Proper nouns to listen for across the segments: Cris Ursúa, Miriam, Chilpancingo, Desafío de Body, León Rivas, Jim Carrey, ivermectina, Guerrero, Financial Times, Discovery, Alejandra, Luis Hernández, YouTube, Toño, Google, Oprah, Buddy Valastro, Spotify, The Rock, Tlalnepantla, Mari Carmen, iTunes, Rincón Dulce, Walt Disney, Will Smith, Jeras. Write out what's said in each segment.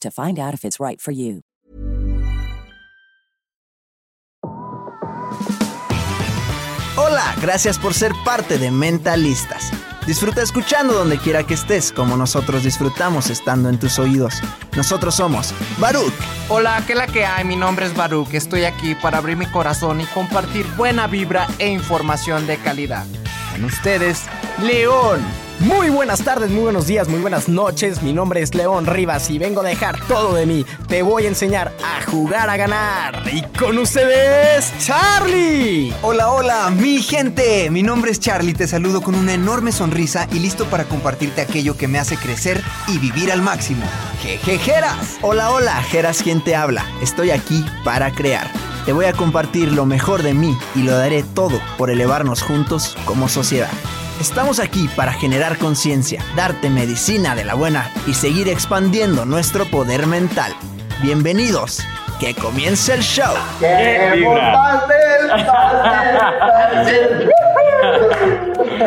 to find out if it's right for you. Hola, gracias por ser parte de Mentalistas. Disfruta escuchando donde quiera que estés, como nosotros disfrutamos estando en tus oídos. Nosotros somos Baruch. Hola, ¿qué la que hay? Mi nombre es Baruch. Estoy aquí para abrir mi corazón y compartir buena vibra e información de calidad. Con ustedes, León. Muy buenas tardes, muy buenos días, muy buenas noches. Mi nombre es León Rivas y vengo a dejar todo de mí. Te voy a enseñar a jugar a ganar. Y con ustedes, Charlie. Hola, hola, mi gente. Mi nombre es Charlie, te saludo con una enorme sonrisa y listo para compartirte aquello que me hace crecer y vivir al máximo. Jeje, Jeras. Hola, hola, Jeras, ¿quién te habla? Estoy aquí para crear. Te voy a compartir lo mejor de mí y lo daré todo por elevarnos juntos como sociedad. Estamos aquí para generar conciencia, darte medicina de la buena y seguir expandiendo nuestro poder mental. Bienvenidos, que comience el show. ¡Qué vibra!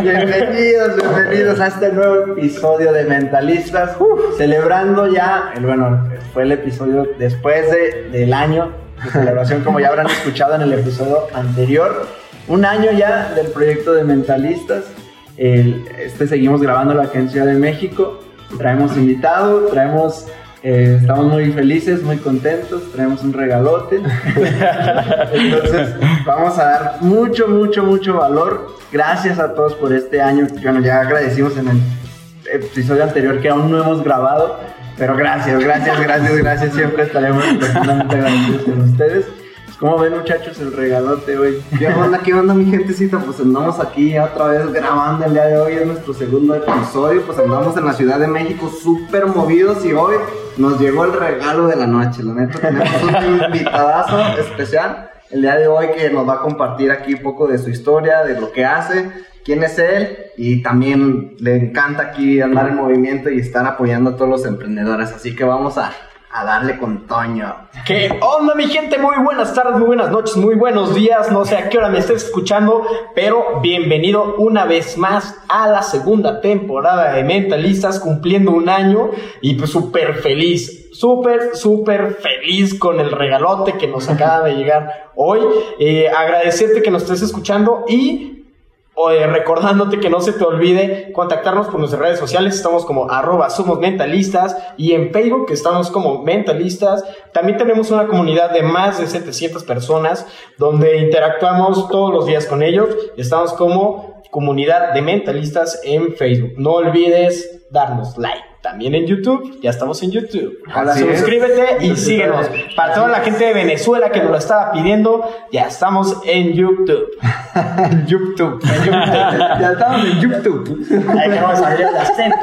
Bienvenidos a este nuevo episodio de Mentalistas. Celebrando ya, fue el episodio después del año de celebración, como ya habrán escuchado en el episodio anterior. Un año ya del proyecto de Mentalistas. Seguimos grabándolo aquí en Ciudad de México. Traemos invitado, estamos muy felices, muy contentos, traemos un regalote. Entonces vamos a dar mucho valor. Gracias a todos por este año. Ya agradecimos en el episodio anterior que aún no hemos grabado, pero gracias. Siempre estaremos completamente agradecidos con ustedes. ¿Cómo ven, muchachos, el regalote hoy? ¿Qué onda, mi gentecita? Pues andamos aquí otra vez grabando el día de hoy, es nuestro segundo episodio, pues andamos en la Ciudad de México súper movidos y hoy nos llegó el regalo de la noche. La neta, tenemos un invitadazo especial el día de hoy que nos va a compartir aquí un poco de su historia, de lo que hace, quién es él, y también le encanta aquí andar en movimiento y estar apoyando a todos los emprendedores, así que vamos a darle con Toño. ¿Qué onda, mi gente? Muy buenas tardes, muy buenas noches, muy buenos días. No sé a qué hora me estés escuchando, pero bienvenido una vez más a la segunda temporada de Mentalistas, cumpliendo un año y pues súper feliz, súper feliz con el regalote que nos acaba de llegar hoy. Agradecerte que nos estés escuchando y recordándote que no se te olvide contactarnos por nuestras redes sociales. Estamos como @somosmentalistas y en Facebook estamos como Mentalistas. También tenemos una comunidad de más de 700 personas donde interactuamos todos los días con ellos. Estamos como Comunidad de Mentalistas en Facebook. No olvides darnos like. También en YouTube, ya estamos en YouTube. Ahora suscríbete y síguenos. Para toda la gente de Venezuela que nos lo estaba pidiendo, ya estamos en YouTube. Ahí que vamos a abrir el acento.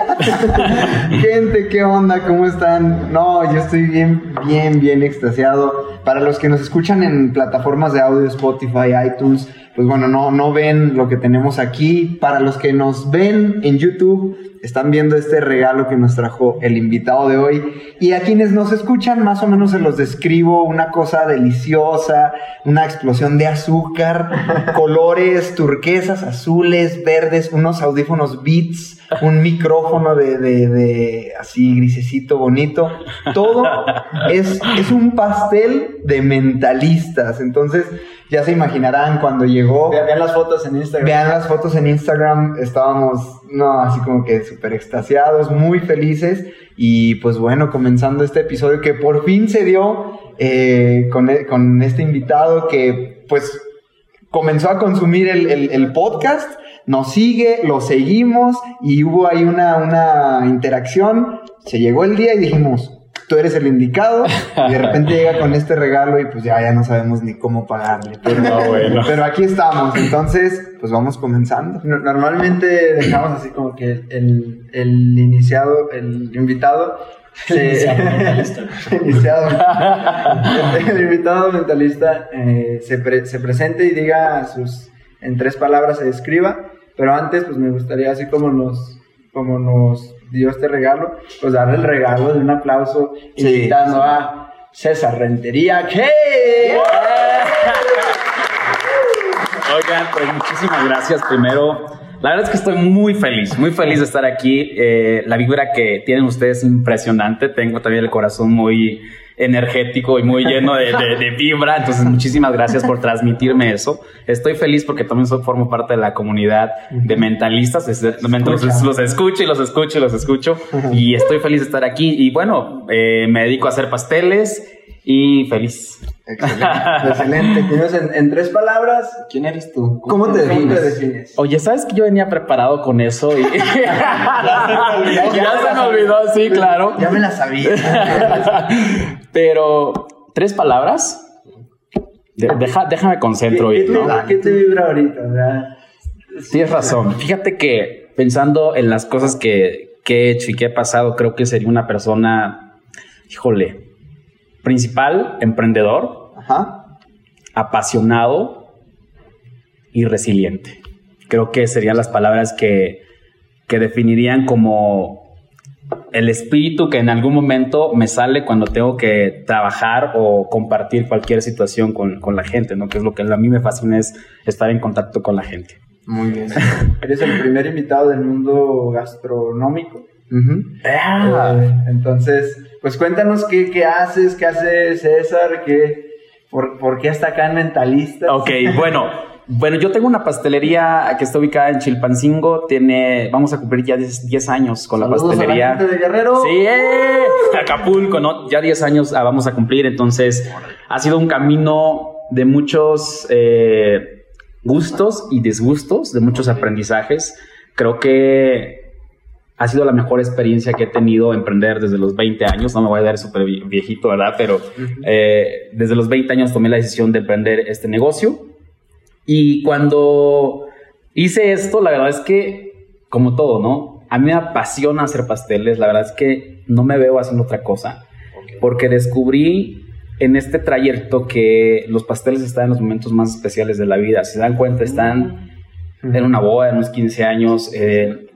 Gente, ¿qué onda? ¿Cómo están? No, yo estoy bien extasiado. Para los que nos escuchan en plataformas de audio, Spotify, iTunes, pues no ven lo que tenemos aquí. Para los que nos ven en YouTube, están viendo este regalo que nos trajo el invitado de hoy. Y a quienes nos escuchan, más o menos se los describo: una cosa deliciosa, una explosión de azúcar, colores turquesas, azules, verdes, unos audífonos Beats un micrófono de así grisecito, bonito. Todo es un pastel de mentalistas. Entonces, ya se imaginarán cuando llegó. Vean las fotos en Instagram. Vean las fotos en Instagram. Estábamos, no, así como que súper extasiados, muy felices. Y pues bueno, comenzando este episodio que por fin se dio con este invitado que pues comenzó a consumir el podcast, nos sigue, lo seguimos y hubo ahí una interacción. Se llegó el día y dijimos, tú eres el indicado, y de repente llega con este regalo y pues ya no sabemos ni cómo pagarle. Pero, no, bueno, pero aquí estamos, entonces pues vamos comenzando. Normalmente dejamos así como que el invitado mentalista se presente y diga en tres palabras, se describa, pero antes pues me gustaría, así como nos dio este regalo, pues darle el regalo de un aplauso, sí, invitando a César Rentería, que... Oigan, pues muchísimas gracias primero. La verdad es que estoy muy feliz de estar aquí. La vibra que tienen ustedes es impresionante. Tengo también el corazón muy energético y muy lleno de vibra. Entonces, muchísimas gracias por transmitirme eso. Estoy feliz porque también formo parte de la comunidad de mentalistas. Entonces, los escucho. Y estoy feliz de estar aquí. Y bueno, me dedico a hacer pasteles y feliz. Excelente. Tienes en tres palabras, ¿quién eres tú? ¿Cómo te defines? Oye, ¿sabes que yo venía preparado con eso? Y... ya se me olvidó, sí, claro. Ya me la sabía. Pero, ¿tres palabras? Déjame concentro. ¿Qué te vibra ahorita? O sea, tienes razón. Fíjate que pensando en las cosas que he hecho y que he pasado, creo que sería una persona, híjole, principal, emprendedor, ajá, apasionado y resiliente. Creo que serían las palabras que definirían como el espíritu que en algún momento me sale cuando tengo que trabajar o compartir cualquier situación con la gente, ¿no? Que es lo que a mí me fascina, es estar en contacto con la gente. Muy bien. Eres el primer invitado del mundo gastronómico. Uh-huh. Entonces, pues cuéntanos qué hace César, por qué está acá en Mentalistas. Ok, bueno, yo tengo una pastelería que está ubicada en Chilpancingo. Vamos a cumplir ya 10 años con la pastelería. A la gente de Guerrero. Sí, Acapulco, ¿no? Ya 10 años vamos a cumplir. Entonces, ha sido un camino de muchos gustos y desgustos, de muchos aprendizajes. Creo que ha sido la mejor experiencia que he tenido emprender desde los 20 años. No me voy a dar súper viejito, ¿verdad? Pero desde los 20 años tomé la decisión de emprender este negocio. Y cuando hice esto, la verdad es que, como todo, ¿no? A mí me apasiona hacer pasteles. La verdad es que no me veo haciendo otra cosa. Okay. Porque descubrí en este trayecto que los pasteles están en los momentos más especiales de la vida. Si se dan cuenta, están... en una boda, en unos 15 años,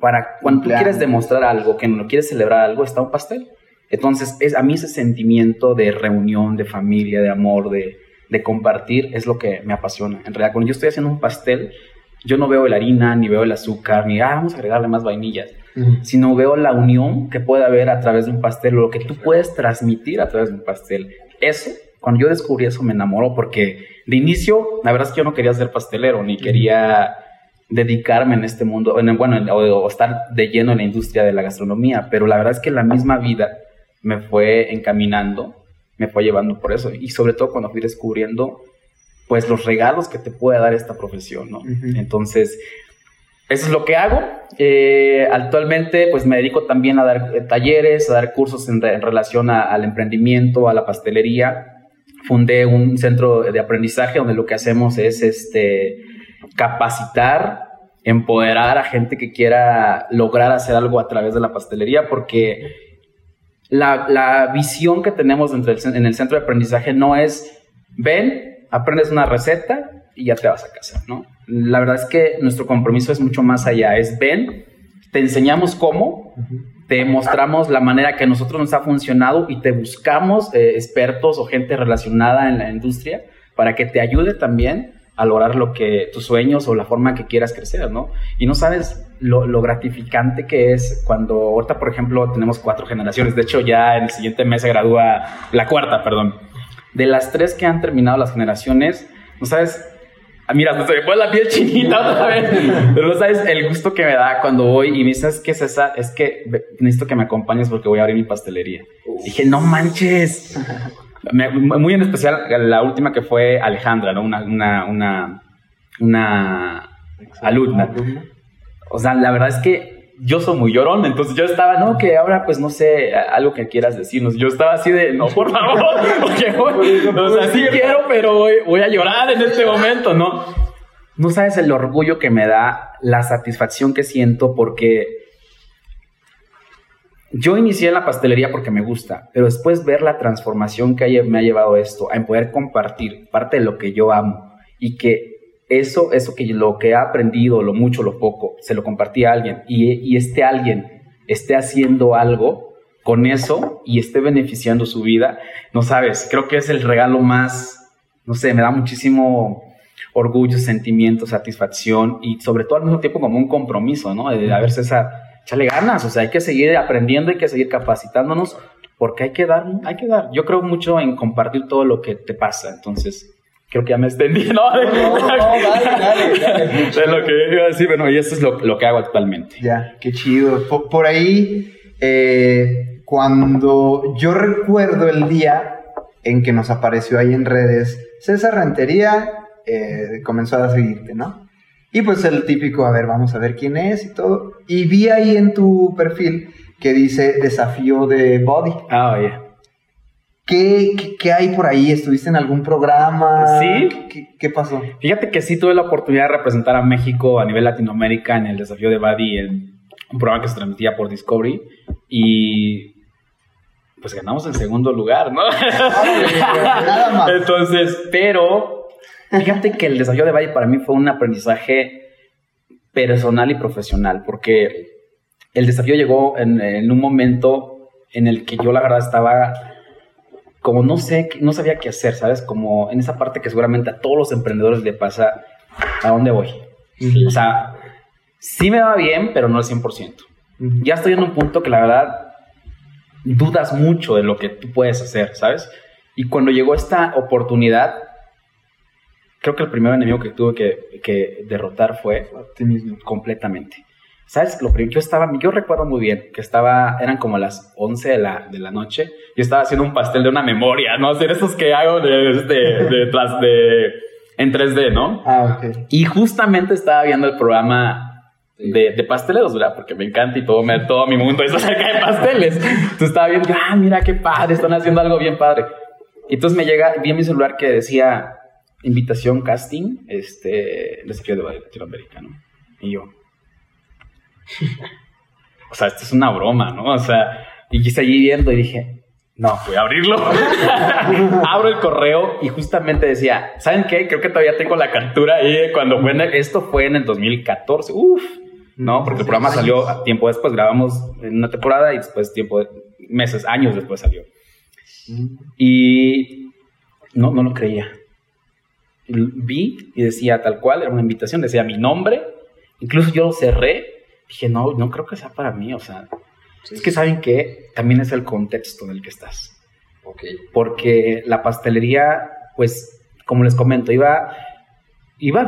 para cuando tú quieres demostrar algo, que no quieres celebrar algo, está un pastel. Entonces, a mí ese sentimiento de reunión, de familia, de amor, de compartir, es lo que me apasiona. En realidad, cuando yo estoy haciendo un pastel, yo no veo la harina, ni veo el azúcar, ni vamos a agregarle más vainillas, sino veo la unión que puede haber a través de un pastel, o lo que tú puedes transmitir a través de un pastel. Eso, cuando yo descubrí eso, me enamoró, porque de inicio, la verdad es que yo no quería ser pastelero, ni quería dedicarme en este mundo, o estar de lleno en la industria de la gastronomía, pero la verdad es que la misma vida me fue encaminando, me fue llevando por eso, y sobre todo cuando fui descubriendo, pues, los regalos que te puede dar esta profesión, ¿no? Uh-huh. Entonces, eso es lo que hago. Actualmente, pues, me dedico también a dar talleres, a dar cursos en relación al emprendimiento, a la pastelería. Fundé un centro de aprendizaje donde lo que hacemos es, capacitar, empoderar a gente que quiera lograr hacer algo a través de la pastelería, porque la visión que tenemos en el centro de aprendizaje no es, ven, aprendes una receta y ya te vas a casa, ¿no? La verdad es que nuestro compromiso es mucho más allá, es ven, te enseñamos cómo, te mostramos la manera que a nosotros nos ha funcionado y te buscamos expertos o gente relacionada en la industria para que te ayude también a lograr lo que tus sueños o la forma que quieras crecer, ¿no? Y no sabes lo gratificante que es cuando ahorita, por ejemplo, tenemos 4 generaciones. De hecho, ya en el siguiente mes se gradúa la 4ª, perdón. De las 3 que han terminado las generaciones, no sabes... Mira, se me pone la piel chinita otra vez. Pero no sabes el gusto que me da cuando voy y me dices, ¿qué es esa? Es que necesito que me acompañes porque voy a abrir mi pastelería. Dije, no manches. Muy en especial la última que fue Alejandra, ¿no? Una alumna. O sea, la verdad es que yo soy muy llorón, entonces yo estaba, no, que ahora pues no sé, algo que quieras decirnos. Yo estaba así de, no, por favor, porque voy, o sea, sí quiero, pero voy a llorar en este momento, ¿no? No sabes el orgullo que me da, la satisfacción que siento, porque... Yo inicié en la pastelería porque me gusta, pero después ver la transformación que me ha llevado esto, a poder compartir parte de lo que yo amo y que eso que lo que he aprendido, lo mucho, lo poco, se lo compartí a alguien y este alguien esté haciendo algo con eso y esté beneficiando su vida, no sabes, creo que es el regalo más, no sé, me da muchísimo... orgullo, sentimiento, satisfacción y sobre todo al mismo tiempo como un compromiso, ¿no? De haberse echarle ganas, o sea, hay que seguir aprendiendo, hay que seguir capacitándonos porque hay que dar. Yo creo mucho en compartir todo lo que te pasa, entonces creo que ya me extendí, ¿no? Dale. Es lo que iba a decir, bueno, y eso es lo que hago actualmente. Ya, qué chido. Por ahí, cuando yo recuerdo el día en que nos apareció ahí en redes, César Rentería... comenzó a seguirte, ¿no? Y pues el típico, a ver, vamos a ver quién es y todo. Y vi ahí en tu perfil que dice Desafío de Body. Yeah. ¿Qué hay por ahí? ¿Estuviste en algún programa? Sí. ¿Qué pasó? Fíjate que sí tuve la oportunidad de representar a México a nivel Latinoamérica en el Desafío de Body, un programa que se transmitía por Discovery. Y... pues ganamos en segundo lugar, ¿no? Nada más. Entonces, pero... fíjate que el desafío de Body para mí fue un aprendizaje personal y profesional, porque el desafío llegó en un momento en el que yo la verdad estaba como no sabía qué hacer, ¿sabes? Como en esa parte que seguramente a todos los emprendedores le pasa, ¿a dónde voy? Sí. O sea, sí me va bien, pero no al 100%. Uh-huh. Ya estoy en un punto que la verdad dudas mucho de lo que tú puedes hacer, ¿sabes? Y cuando llegó esta oportunidad... creo que el primer enemigo que tuve que derrotar fue a ti mismo, completamente. ¿Sabes? Yo recuerdo muy bien que eran como las 11 de la noche. Yo estaba haciendo un pastel de una memoria, ¿no? Hacer esos que hago en 3D, ¿no? Ok. Y justamente estaba viendo el programa de pasteleros, ¿verdad? Porque me encanta y todo mi mundo es acerca de pasteles. Entonces estaba viendo, mira qué padre, están haciendo algo bien padre. Y entonces vi en mi celular que decía... invitación casting, desafío de Body latinoamericano. Y yo, o sea, esto es una broma, ¿no? O sea, y quise allí viendo y dije, no, voy a abrirlo. Abro el correo y justamente decía, ¿saben qué? Creo que todavía tengo la captura ahí. Cuando fue esto fue en el 2014, ¿no? Porque el programa salió a tiempo después, grabamos en una temporada y después meses, años después salió. Y no lo creía. Vi y decía tal cual, era una invitación, decía mi nombre, incluso yo lo cerré, dije, no creo que sea para mí, o sea, sí. Es que ¿saben qué? También es el contexto en el que estás. Okay. Porque la pastelería, pues, como les comento, iba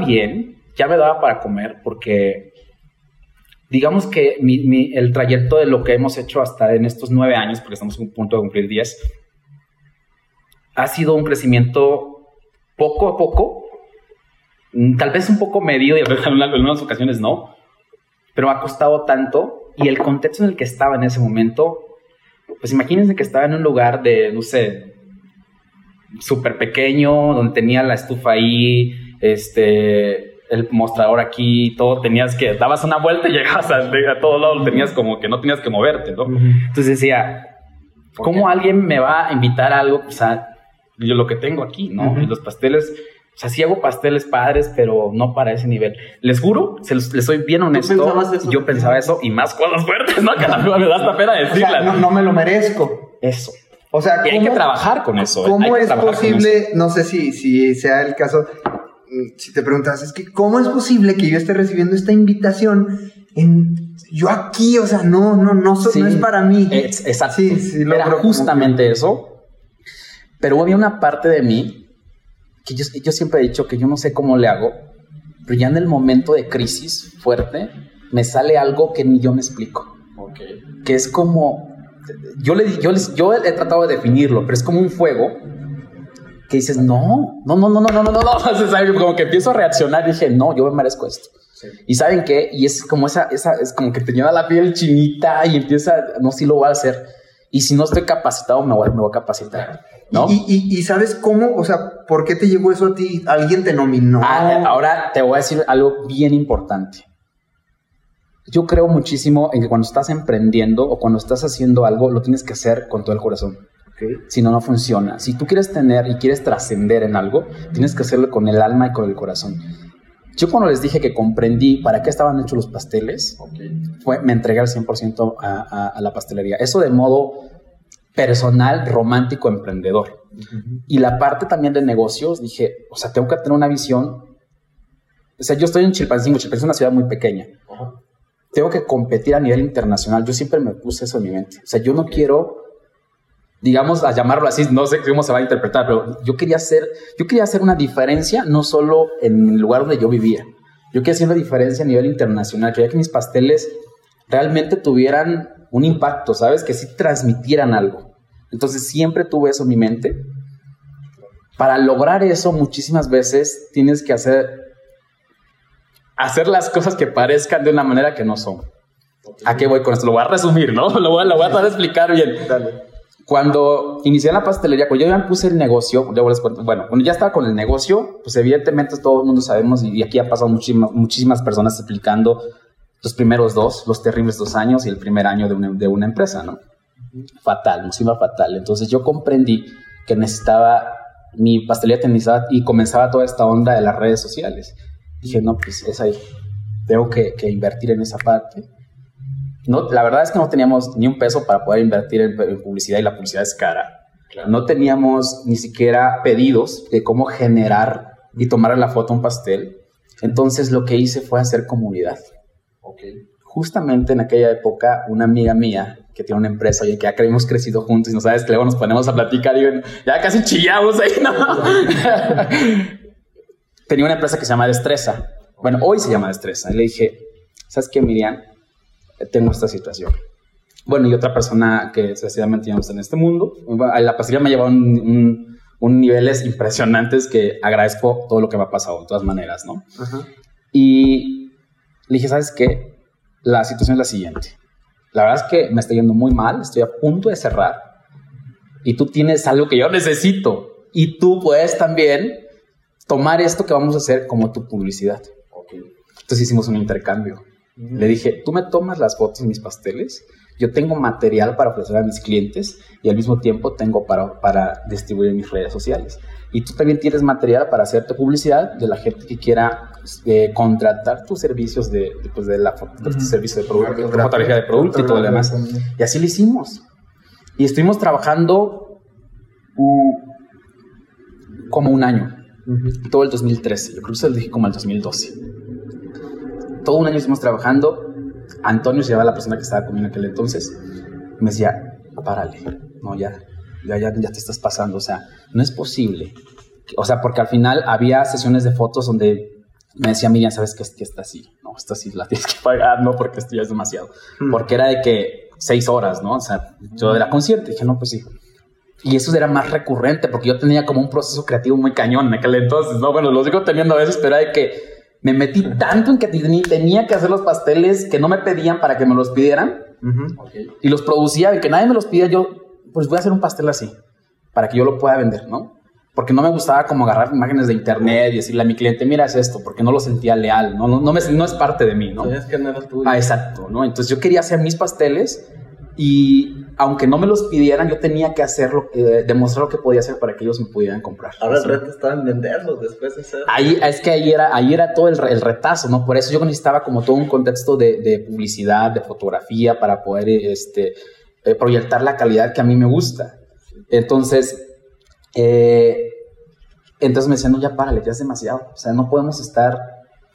bien, ya me daba para comer, porque digamos que el trayecto de lo que hemos hecho hasta en estos 9 años, porque estamos a punto de cumplir 10, ha sido un crecimiento... poco a poco, tal vez un poco medido y en algunas ocasiones no, pero ha costado tanto y el contexto en el que estaba en ese momento, pues imagínense que estaba en un lugar de, no sé, súper pequeño, donde tenía la estufa ahí, el mostrador aquí, todo tenías que, dabas una vuelta y llegabas a todos lados, tenías como que no tenías que moverte, ¿no? Uh-huh. Entonces decía, ¿cómo alguien me va a invitar a algo? O sea, yo lo que tengo aquí, ¿no? Uh-huh. Los pasteles, o sea, sí hago pasteles padres, pero no para ese nivel. Les juro, les soy bien honesto. ¿Tú pensabas eso? Yo pensaba eso y más cosas fuertes, ¿no? Que a la me da hasta pena decirlas. O sea, no me lo merezco. Eso. O sea, hay que trabajar con eso. ¿Cómo es posible? No sé si sea el caso. si te preguntas, es que ¿cómo es posible que yo esté recibiendo esta invitación en... yo aquí? O sea, no, no es para mí. Exacto. Sí, era justamente eso. Pero había una parte de mí que yo siempre he dicho que yo no sé cómo le hago, pero ya en el momento de crisis fuerte me sale algo que ni yo me explico. Okay. Que es como... Yo he tratado de definirlo, pero es como un fuego que dices, no. Como que empiezo a reaccionar y dije, no, yo me merezco esto. Sí. Y ¿saben qué? Y es como esa es como que te lleva la piel chinita y empieza, no, sí lo voy a hacer. Y si no estoy capacitado, me voy a capacitar, ¿no? ¿Y sabes cómo? O sea, ¿por qué te llegó eso a ti? ¿Alguien te nominó? Ahora te voy a decir algo bien importante. Yo creo muchísimo en que cuando estás emprendiendo o cuando estás haciendo algo, lo tienes que hacer con todo el corazón. Okay. Si no, no funciona. Si tú quieres tener y quieres trascender en algo, tienes que hacerlo con el alma y con el corazón. Yo cuando les dije que comprendí para qué estaban hechos los pasteles, me entregué al 100% a la pastelería. Eso de modo personal, romántico, emprendedor. Uh-huh. Y la parte también de negocios, dije, o sea, tengo que tener una visión. O sea, yo estoy en Chilpancingo. Chilpancingo es una ciudad muy pequeña. Uh-huh. Tengo que competir a nivel internacional. Yo siempre me puse eso en mi mente. O sea, yo no quiero... digamos, a llamarlo así, no sé cómo se va a interpretar, pero yo quería hacer una diferencia, no solo en el lugar donde yo vivía. Yo quería hacer una diferencia a nivel internacional. Quería que mis pasteles realmente tuvieran un impacto, ¿sabes? Que sí transmitieran algo. Entonces, siempre tuve eso en mi mente. Para lograr eso, muchísimas veces tienes que hacer las cosas que parezcan de una manera que no son. ¿A qué voy con esto? Lo voy a resumir, ¿no? Lo voy a tratar de explicar bien. Dale. Cuando inicié la pastelería, cuando yo ya me puse el negocio, cuando ya estaba con el negocio, pues evidentemente todo el mundo sabemos, y aquí ha pasado muchísimas personas explicando los primeros los terribles 2 años y el primer año de una empresa, ¿no? Uh-huh. Fatal, muchísima fatal. Entonces yo comprendí que necesitaba mi pastelería y comenzaba toda esta onda de las redes sociales. Dije, no, pues es ahí, tengo que invertir en esa parte. No, la verdad es que no teníamos ni un peso para poder invertir en publicidad, y la publicidad es cara. Claro. No teníamos ni siquiera pedidos de cómo generar y tomar la foto a un pastel. Entonces lo que hice fue hacer comunidad. Okay. Justamente en aquella época, una amiga mía que tiene una empresa, y que ya hemos crecido juntos, y no sabes que luego nos ponemos a platicar y ya casi chillamos ahí, ¿no? Tenía una empresa que se llama Destreza. Bueno, hoy se llama Destreza. Y le dije, ¿sabes qué, Miriam? Tengo esta situación. Bueno, y otra persona que sencillamente ya no está en este mundo. La pastelería me ha llevado a un niveles impresionantes que agradezco todo lo que me ha pasado, de todas maneras, ¿no? Ajá. Y le dije, ¿sabes qué? La situación es la siguiente. La verdad es que me está yendo muy mal, estoy a punto de cerrar, y tú tienes algo que yo necesito, y tú puedes también tomar esto que vamos a hacer como tu publicidad. Okay. Entonces hicimos un intercambio. Le dije, tú me tomas las fotos de mis pasteles, yo tengo material para ofrecer a mis clientes y al mismo tiempo tengo para distribuir en mis redes sociales. Y tú también tienes material para hacerte publicidad de la gente que quiera contratar tus servicios de tu servicio de producto, tu fotografía de producto y todo lo demás. Y así lo hicimos. Y estuvimos trabajando como un año, todo el 2013, yo creo que se lo dije como el 2012. Todo un año estuvimos trabajando. Antonio se llamaba la persona que estaba conmigo en aquel entonces. Me decía, párale, no, ya te estás pasando. O sea, no es posible. O sea, porque al final había sesiones de fotos donde me decía, Miriam, ¿sabes qué? Es que está así. No, está así, la tienes que pagar, no, porque esto ya es demasiado. Porque era de que 6 horas, ¿no? O sea, yo era consciente. Dije, no, pues sí. Y eso era más recurrente porque yo tenía como un proceso creativo muy cañón en aquel entonces, ¿no? Bueno, lo sigo teniendo a veces, pero era de que me metí tanto en que tenía que hacer los pasteles que no me pedían para que me los pidieran. Uh-huh. Okay. Y los producía, y que nadie me los pidía. Yo, pues voy a hacer un pastel así para que yo lo pueda vender, ¿no? Porque no me gustaba como agarrar imágenes de internet y decirle a mi cliente, mira, es esto, porque no lo sentía leal, no es parte de mí, ¿no? Es que no era tuyo. Ah, exacto, ¿no? Entonces yo quería hacer mis pasteles y aunque no me los pidieran, yo tenía que hacerlo, demostrar lo que podía hacer para que ellos me pudieran comprar. Ahora el reto estaba en venderlos después de hacer. Ahí era todo el retazo, ¿no? Por eso yo necesitaba como todo un contexto de publicidad, de fotografía, para poder proyectar la calidad que a mí me gusta. Entonces, Entonces me decían, no, ya párale, ya es demasiado. O sea, no podemos estar,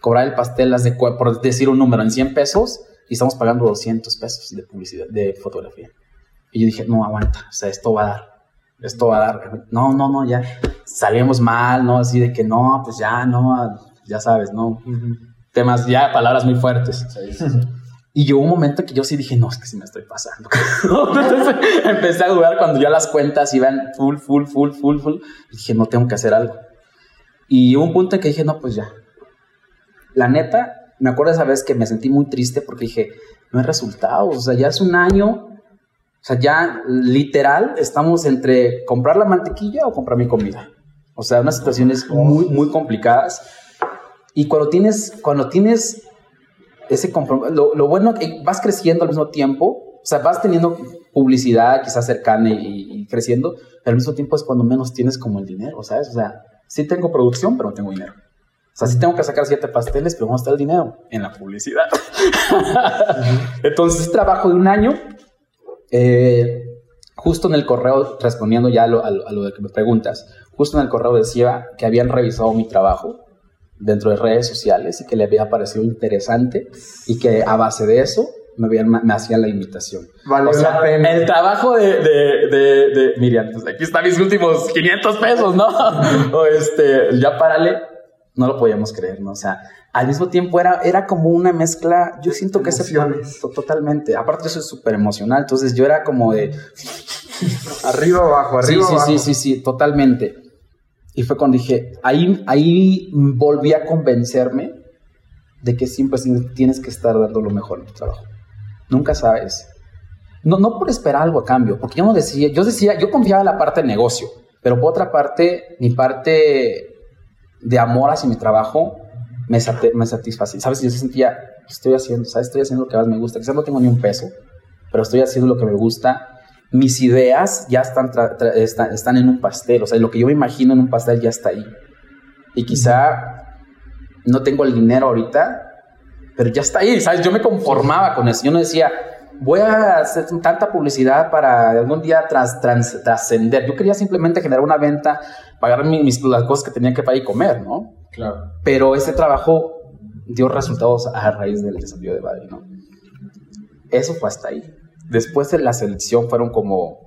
cobrar el pastel, por decir un número, en 100 pesos y estamos pagando 200 pesos de publicidad, de fotografía. Y yo dije, no, aguanta, o sea, esto va a dar. No, ya salíamos mal, ¿no? Así de que no, pues ya, no, ya sabes, ¿no? Uh-huh. Temas, ya, palabras muy fuertes. Sí. Y llegó un momento que yo sí dije, no, es que sí me estoy pasando. Entonces empecé a dudar cuando ya las cuentas iban full. Dije, no, tengo que hacer algo. Y hubo un punto en que dije, no, pues ya. La neta, me acuerdo esa vez que me sentí muy triste porque dije, no hay resultados. O sea, ya es un año. O sea, ya literal estamos entre comprar la mantequilla o comprar mi comida. O sea, unas situaciones muy, muy complicadas. Y cuando tienes ese compromiso, lo bueno que vas creciendo al mismo tiempo, o sea, vas teniendo publicidad quizás cercana y creciendo, pero al mismo tiempo es cuando menos tienes como el dinero, ¿sabes? O sea, sí tengo producción, pero no tengo dinero. O sea, sí tengo que sacar 7 pasteles, pero ¿cómo está el dinero? En la publicidad. Entonces, trabajo de un año, justo en el correo, respondiendo ya a lo de que me preguntas, justo en el correo decía que habían revisado mi trabajo dentro de redes sociales y que le había parecido interesante y que a base de eso me hacían la invitación. Vale, o sea, el trabajo de Miriam, pues aquí están mis últimos 500 pesos, ¿no? O ya párale, no lo podíamos creer, ¿no? O sea, al mismo tiempo era como una mezcla, yo siento que emociones. Totalmente, aparte yo soy súper emocional, entonces yo era como de... arriba, abajo. Sí, totalmente. Y fue cuando dije, ahí volví a convencerme de que siempre tienes que estar dando lo mejor en tu trabajo. Nunca sabes. No por esperar algo a cambio, porque yo confiaba en la parte de negocio, pero por otra parte, mi parte de amor hacia mi trabajo me satisfacía. ¿Sabes? Yo sentía, estoy haciendo lo que más me gusta. Quizás no tengo ni un peso, pero estoy haciendo lo que me gusta. Mis ideas ya están en un pastel, o sea, lo que yo me imagino en un pastel ya está ahí. Y quizá no tengo el dinero ahorita, pero ya está ahí, ¿sabes? Yo me conformaba con eso, yo no decía, voy a hacer tanta publicidad para algún día trascender. Yo quería simplemente generar una venta, pagar las cosas que tenía que pagar y comer, ¿no? Claro. Pero ese trabajo dio resultados a raíz del desafío de Buddy, ¿no? Eso fue hasta ahí. Después de la selección fueron como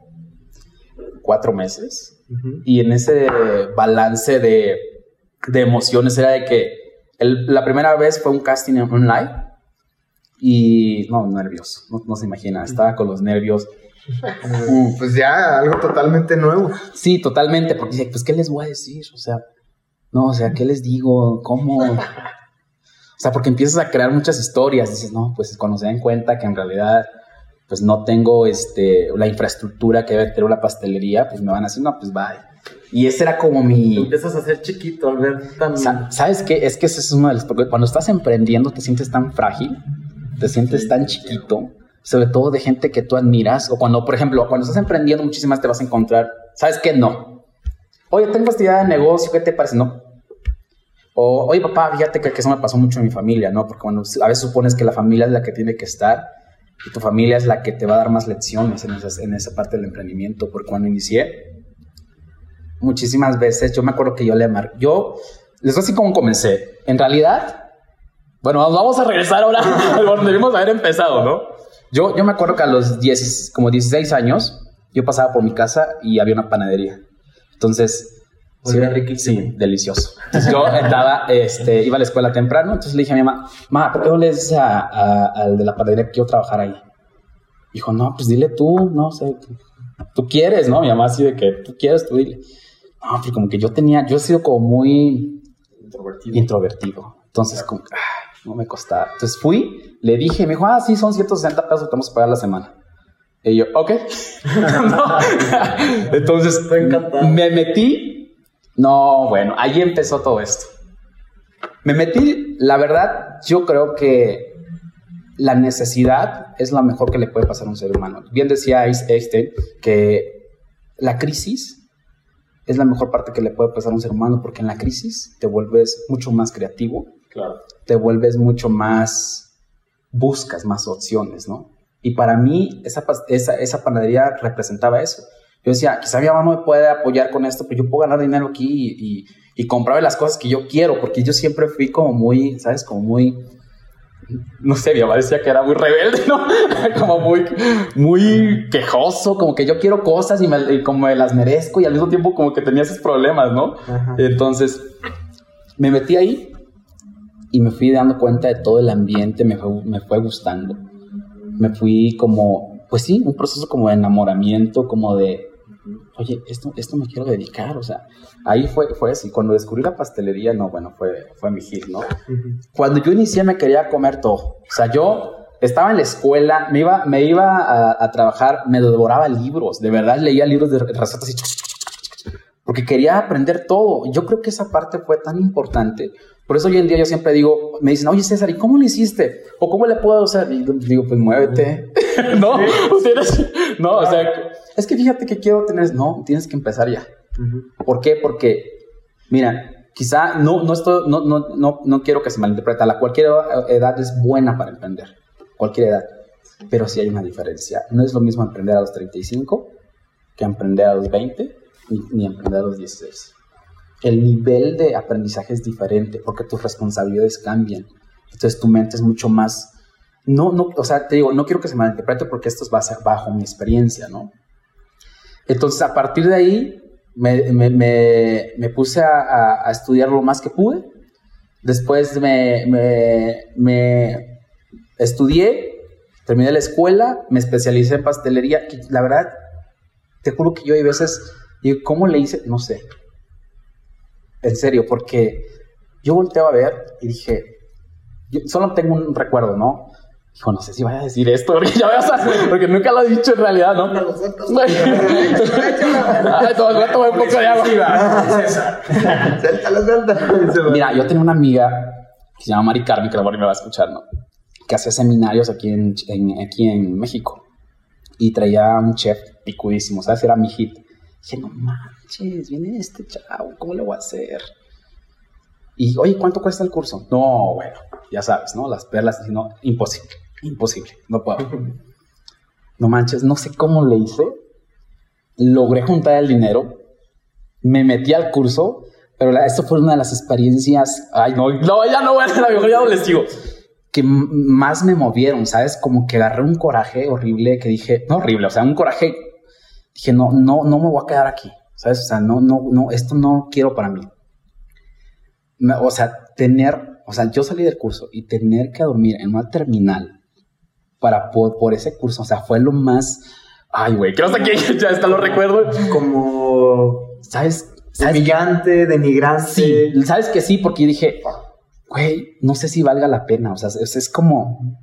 4 meses. Uh-huh. Y en ese balance de emociones era de que la primera vez fue un casting online y no, nervioso, no se imagina, estaba con los nervios. Pues ya, algo totalmente nuevo. Sí, totalmente, porque dije, pues ¿qué les voy a decir? O sea, no, o sea, ¿qué les digo? ¿Cómo...? O sea, porque empiezas a crear muchas historias, dices, no, pues cuando se dan cuenta que en realidad... pues no tengo la infraestructura que debe tener una pastelería, pues me van a decir, no, pues bye. Y ese era como mi... Empiezas a ser chiquito al ver tan... ¿Sabes qué? Es que ese es uno de los... Porque cuando estás emprendiendo te sientes tan frágil, te sientes tan chiquito, sobre todo de gente que tú admiras, o cuando, por ejemplo, cuando estás emprendiendo muchísimas te vas a encontrar, ¿sabes qué? No. Oye, tengo esta idea de negocio, ¿qué te parece? No. O, oye, papá, fíjate que eso me pasó mucho en mi familia, ¿no? Porque bueno, a veces supones que la familia es la que tiene que estar... Y tu familia es la que te va a dar más lecciones en esa parte del emprendimiento. Porque cuando inicié, muchísimas veces, yo me acuerdo que yo le marqué. Yo, les voy así como comencé. En realidad, bueno, vamos a regresar ahora a donde debimos haber empezado, ¿no? Yo me acuerdo que a los 16 años, yo pasaba por mi casa y había una panadería. Entonces... Sí, riquísimo. Sí, delicioso. Entonces yo iba a la escuela temprano, entonces le dije a mi mamá, ma, ¿por qué no le dices al de la panadería que quiero trabajar ahí? Dijo, no, pues dile tú, no sé, tú quieres, ¿no? Mi mamá así de que tú quieres, tú dile. No, pero como que yo he sido como muy introvertido. Entonces, como, no me costaba. Entonces fui, le dije, me dijo, sí, son 160 pesos, te vamos a pagar la semana. Y yo, ok. Entonces me metí. No, bueno, ahí empezó todo esto. Me metí, la verdad, yo creo que la necesidad es la mejor que le puede pasar a un ser humano. Bien decía Einstein que la crisis es la mejor parte que le puede pasar a un ser humano porque en la crisis te vuelves mucho más creativo. Claro. Te vuelves mucho más... buscas más opciones, ¿no? Y para mí esa panadería representaba eso. Yo decía, quizá mi mamá no me puede apoyar con esto, pero yo puedo ganar dinero aquí y comprarme las cosas que yo quiero, porque yo siempre fui como muy, ¿sabes? Como muy, no sé, mi mamá decía que era muy rebelde, ¿no? Como muy quejoso, como que yo quiero cosas y como me las merezco, y al mismo tiempo como que tenía esos problemas, ¿no? Ajá. Entonces me metí ahí y me fui dando cuenta de todo el ambiente, me fue gustando. Me fui como, pues sí, un proceso como de enamoramiento, como de, oye, esto me quiero dedicar, o sea, ahí fue así. Cuando descubrí la pastelería, no, bueno, fue mi hit, ¿no? Uh-huh. Cuando yo inicié me quería comer todo, o sea, yo estaba en la escuela, me iba a trabajar, me devoraba libros, de verdad leía libros de recetas y porque quería aprender todo. Yo creo que esa parte fue tan importante. Por eso hoy en día yo siempre digo, me dicen, oye César, ¿y cómo lo hiciste? ¿O cómo le puedo hacer? Y digo, pues muévete. No, no, o sea, es que fíjate que quiero tener, no, tienes que empezar ya. Uh-huh. ¿Por qué? Porque, mira, quizá no quiero que se malinterprete. A cualquier edad es buena para emprender, cualquier edad. Pero sí hay una diferencia. No es lo mismo emprender a los 35 que emprender a los 20 ni emprender a los 16. El nivel de aprendizaje es diferente porque tus responsabilidades cambian. Entonces tu mente es mucho más... No, o sea, te digo, no quiero que se malinterprete porque esto va a ser bajo mi experiencia, ¿no? Entonces, a partir de ahí, me puse a estudiar lo más que pude. Después me estudié, terminé la escuela, me especialicé en pastelería. Que la verdad, te juro que yo hay veces digo, ¿cómo le hice? No sé. En serio, porque yo volteaba a ver y dije, yo solo tengo un recuerdo, ¿no? Dijo, no sé si vaya a decir esto, porque, ya vas a, porque nunca lo he dicho en realidad, ¿no? No, no, tomé un poco de agua. Suéltalo. Mira, yo tenía una amiga que se llama Mari Carmen, que la Mari me va a escuchar, ¿no? Que hacía seminarios aquí en México y traía un chef picudísimo, ¿sabes? Era mi hit. Dije, no manches, viene este chavo, ¿cómo le voy a hacer? Y, oye, ¿cuánto cuesta el curso? No, bueno, ya sabes, ¿no? Las perlas, no, imposible, no puedo. No manches, no sé cómo le hice. Logré juntar el dinero, me metí al curso, pero esto fue una de las experiencias, ay, no, ya no voy a hacer, a lo mejor ya no les digo, que más me movieron, ¿sabes? Como que agarré un coraje horrible que dije, no horrible, o sea, un coraje. Dije, no me voy a quedar aquí, ¿sabes? O sea, no, esto no quiero para mí. O sea, yo salí del curso y tener que dormir en una terminal por ese curso, o sea, fue lo más, ay, güey, creo que ya está, lo recuerdo. Como, ¿sabes? Humillante, denigrante. Sí, ¿sabes que sí? Porque dije, güey, no sé si valga la pena, o sea, es como...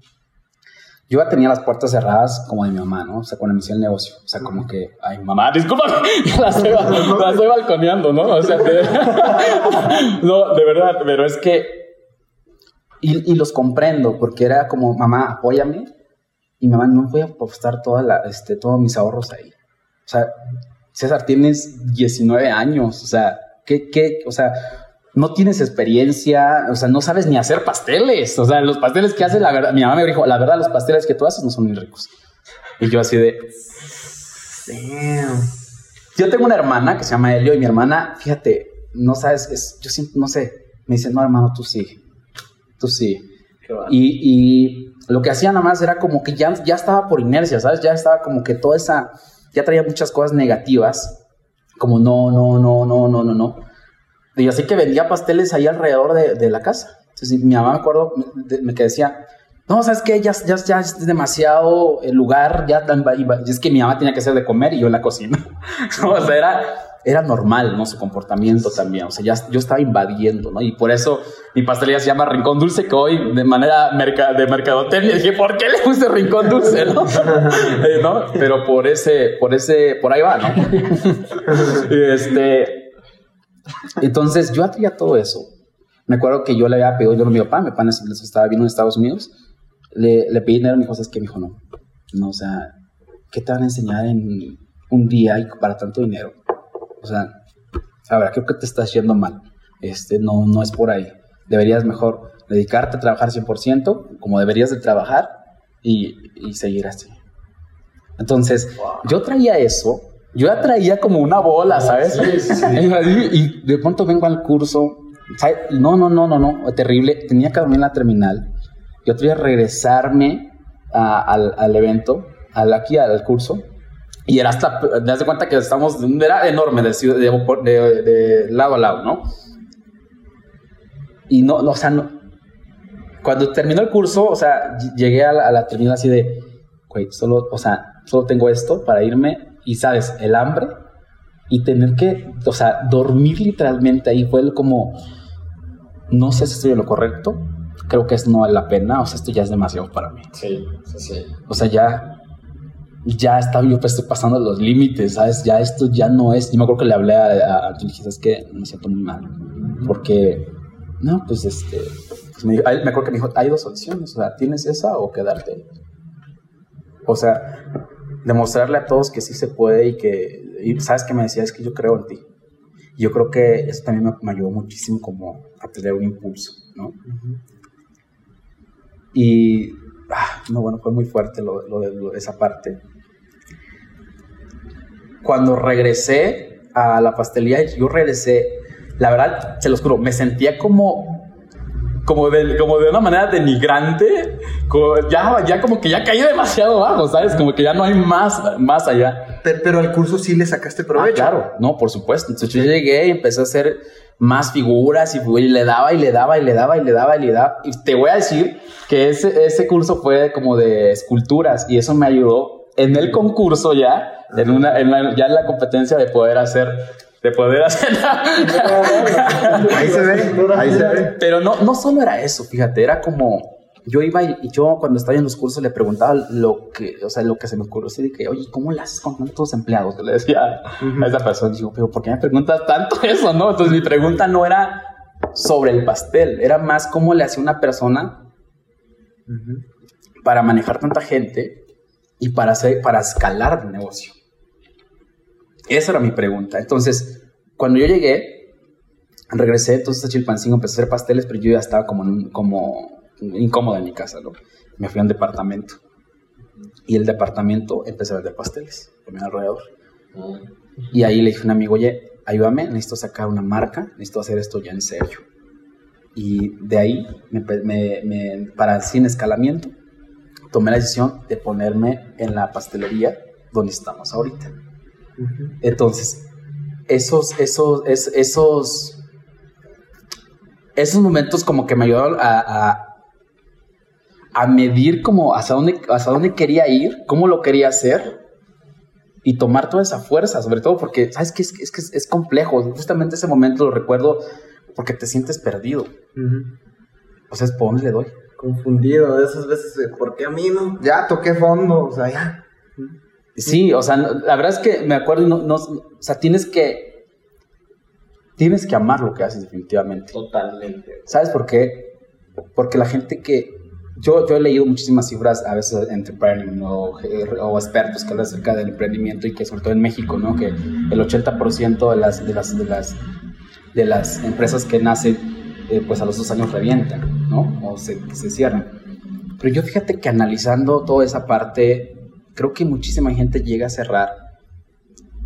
Yo ya tenía las puertas cerradas como de mi mamá, ¿no? O sea, cuando inicié el negocio. O sea, como que, ay, mamá, discúlpame, la estoy balconeando, ¿no? O sea, no, de verdad, pero es que... Y los comprendo, porque era como, mamá, apóyame. Y mamá, no voy a apostar todos mis ahorros ahí. O sea, César, tienes 19 años, o sea, ¿qué? O sea... No tienes experiencia, o sea, no sabes ni hacer pasteles. O sea, los pasteles que haces, la verdad, mi mamá me dijo, la verdad, los pasteles que tú haces no son muy ricos. Y yo así de... Damn. Yo tengo una hermana que se llama Elio y mi hermana, fíjate, no sabes, yo siempre, no sé, me dice, no, hermano, tú sí. Bueno. Y lo que hacía nada más era como que ya estaba por inercia, ¿sabes? Ya estaba como que toda esa, ya traía muchas cosas negativas, como no. Y así que vendía pasteles ahí alrededor de la casa. Entonces mi mamá, me acuerdo, me decía, no, ¿sabes qué? Ya es demasiado el lugar, y es que mi mamá tenía que hacer de comer y yo en la cocina. O sea, era normal, ¿no? Su comportamiento también. O sea, yo estaba invadiendo, ¿no? Y por eso mi pastelería se llama Rincón Dulce, que hoy de manera de mercadotecnia dije, ¿por qué le puse Rincón Dulce, no? ¿No? Pero por ahí va, ¿no? Entonces yo atraía todo eso. Me acuerdo que yo le había pedido dinero a mi papá estaba viviendo en Estados Unidos, le pedí dinero a mi hijo, ¿sabes qué? Me dijo, no, o sea, ¿qué te van a enseñar en un día y para tanto dinero? O sea, a ver, creo que te estás yendo mal, no es por ahí, deberías mejor dedicarte a trabajar 100%, como deberías de trabajar y seguir así. Entonces, yo traía eso. yo ya traía como una bola, ¿sabes? Sí, sí, sí. Y de pronto vengo al curso. ¿Sabes? No, terrible. Tenía que dormir en la terminal. Yo tenía que regresarme al evento, al curso. Y era hasta, te das cuenta que estamos, era enorme de lado a lado, ¿no? Y no, o sea, no. Cuando terminó el curso, o sea, llegué a la terminal así de, güey, solo tengo esto para irme. Y sabes, el hambre y tener que, o sea, dormir literalmente ahí fue como, no sé si estoy en lo correcto, creo que es no vale la pena, o sea, esto ya es demasiado para mí. Sí, sí, sí. O sea, ya estaba yo, pues, estoy pasando los límites, ¿sabes? Ya esto ya no es. Yo me acuerdo que le hablé a tú, le dije, es que me siento muy mal, porque, no, pues, pues me acuerdo que me dijo, hay dos opciones, o sea, tienes esa o quedarte. O sea, demostrarle a todos que sí se puede y que, y ¿sabes qué me decía? Es que yo creo en ti. Yo creo que eso también me ayudó muchísimo como a tener un impulso, ¿no? Uh-huh. Y, no, bueno, fue muy fuerte esa parte. Cuando regresé a la pastelería, yo regresé, la verdad, se los juro, me sentía como de una manera denigrante, ya como que ya caí demasiado bajo, ¿sabes? Como que ya no hay más allá. Pero al curso sí le sacaste provecho. Ah, claro, no, por supuesto. Entonces yo llegué y empecé a hacer más figuras y le daba. Y te voy a decir que ese curso fue como de esculturas y eso me ayudó en el concurso ya, ya en la competencia de poder hacer... De poder hacer ahí se ve. Pero no solo era eso, fíjate, era como yo iba y yo cuando estaba en los cursos le preguntaba lo que se me ocurrió, así de que, oye, ¿cómo las haces con tantos empleados? Que le decía a esa persona, digo, pero ¿por qué me preguntas tanto eso, no? Entonces mi pregunta no era sobre el pastel, era más cómo le hacía una persona para manejar tanta gente y para escalar el negocio. Esa era mi pregunta. Entonces, cuando yo llegué, regresé entonces a Chilpancingo, empecé a hacer pasteles, pero yo ya estaba como incómodo en mi casa, ¿no? Me fui a un departamento. Y el departamento empecé a vender pasteles por mi alrededor. Y ahí le dije a un amigo, oye, ayúdame, necesito sacar una marca, necesito hacer esto ya en serio. Y de ahí, para sin escalamiento, tomé la decisión de ponerme en la pastelería donde estamos ahorita. Entonces, esos momentos como que me ayudaron a medir como hacia dónde quería ir, cómo lo quería hacer y tomar toda esa fuerza, sobre todo porque, ¿sabes qué? Es complejo. Justamente ese momento lo recuerdo porque te sientes perdido. O sea, es por dónde le doy. Confundido, de esas veces, ¿por qué a mí no? Ya toqué fondo, o sea, ya. Sí, o sea, la verdad es que me acuerdo, o sea, tienes que amar lo que haces definitivamente. Totalmente. ¿Sabes por qué? Porque la gente que, yo he leído muchísimas cifras a veces entre o expertos que hablan acerca del emprendimiento y que sobre todo en México, ¿no? Que el 80% de las empresas que nacen, pues a los 2 años revientan, ¿no? O se cierran. Pero yo fíjate que analizando toda esa parte... Creo que muchísima gente llega a cerrar,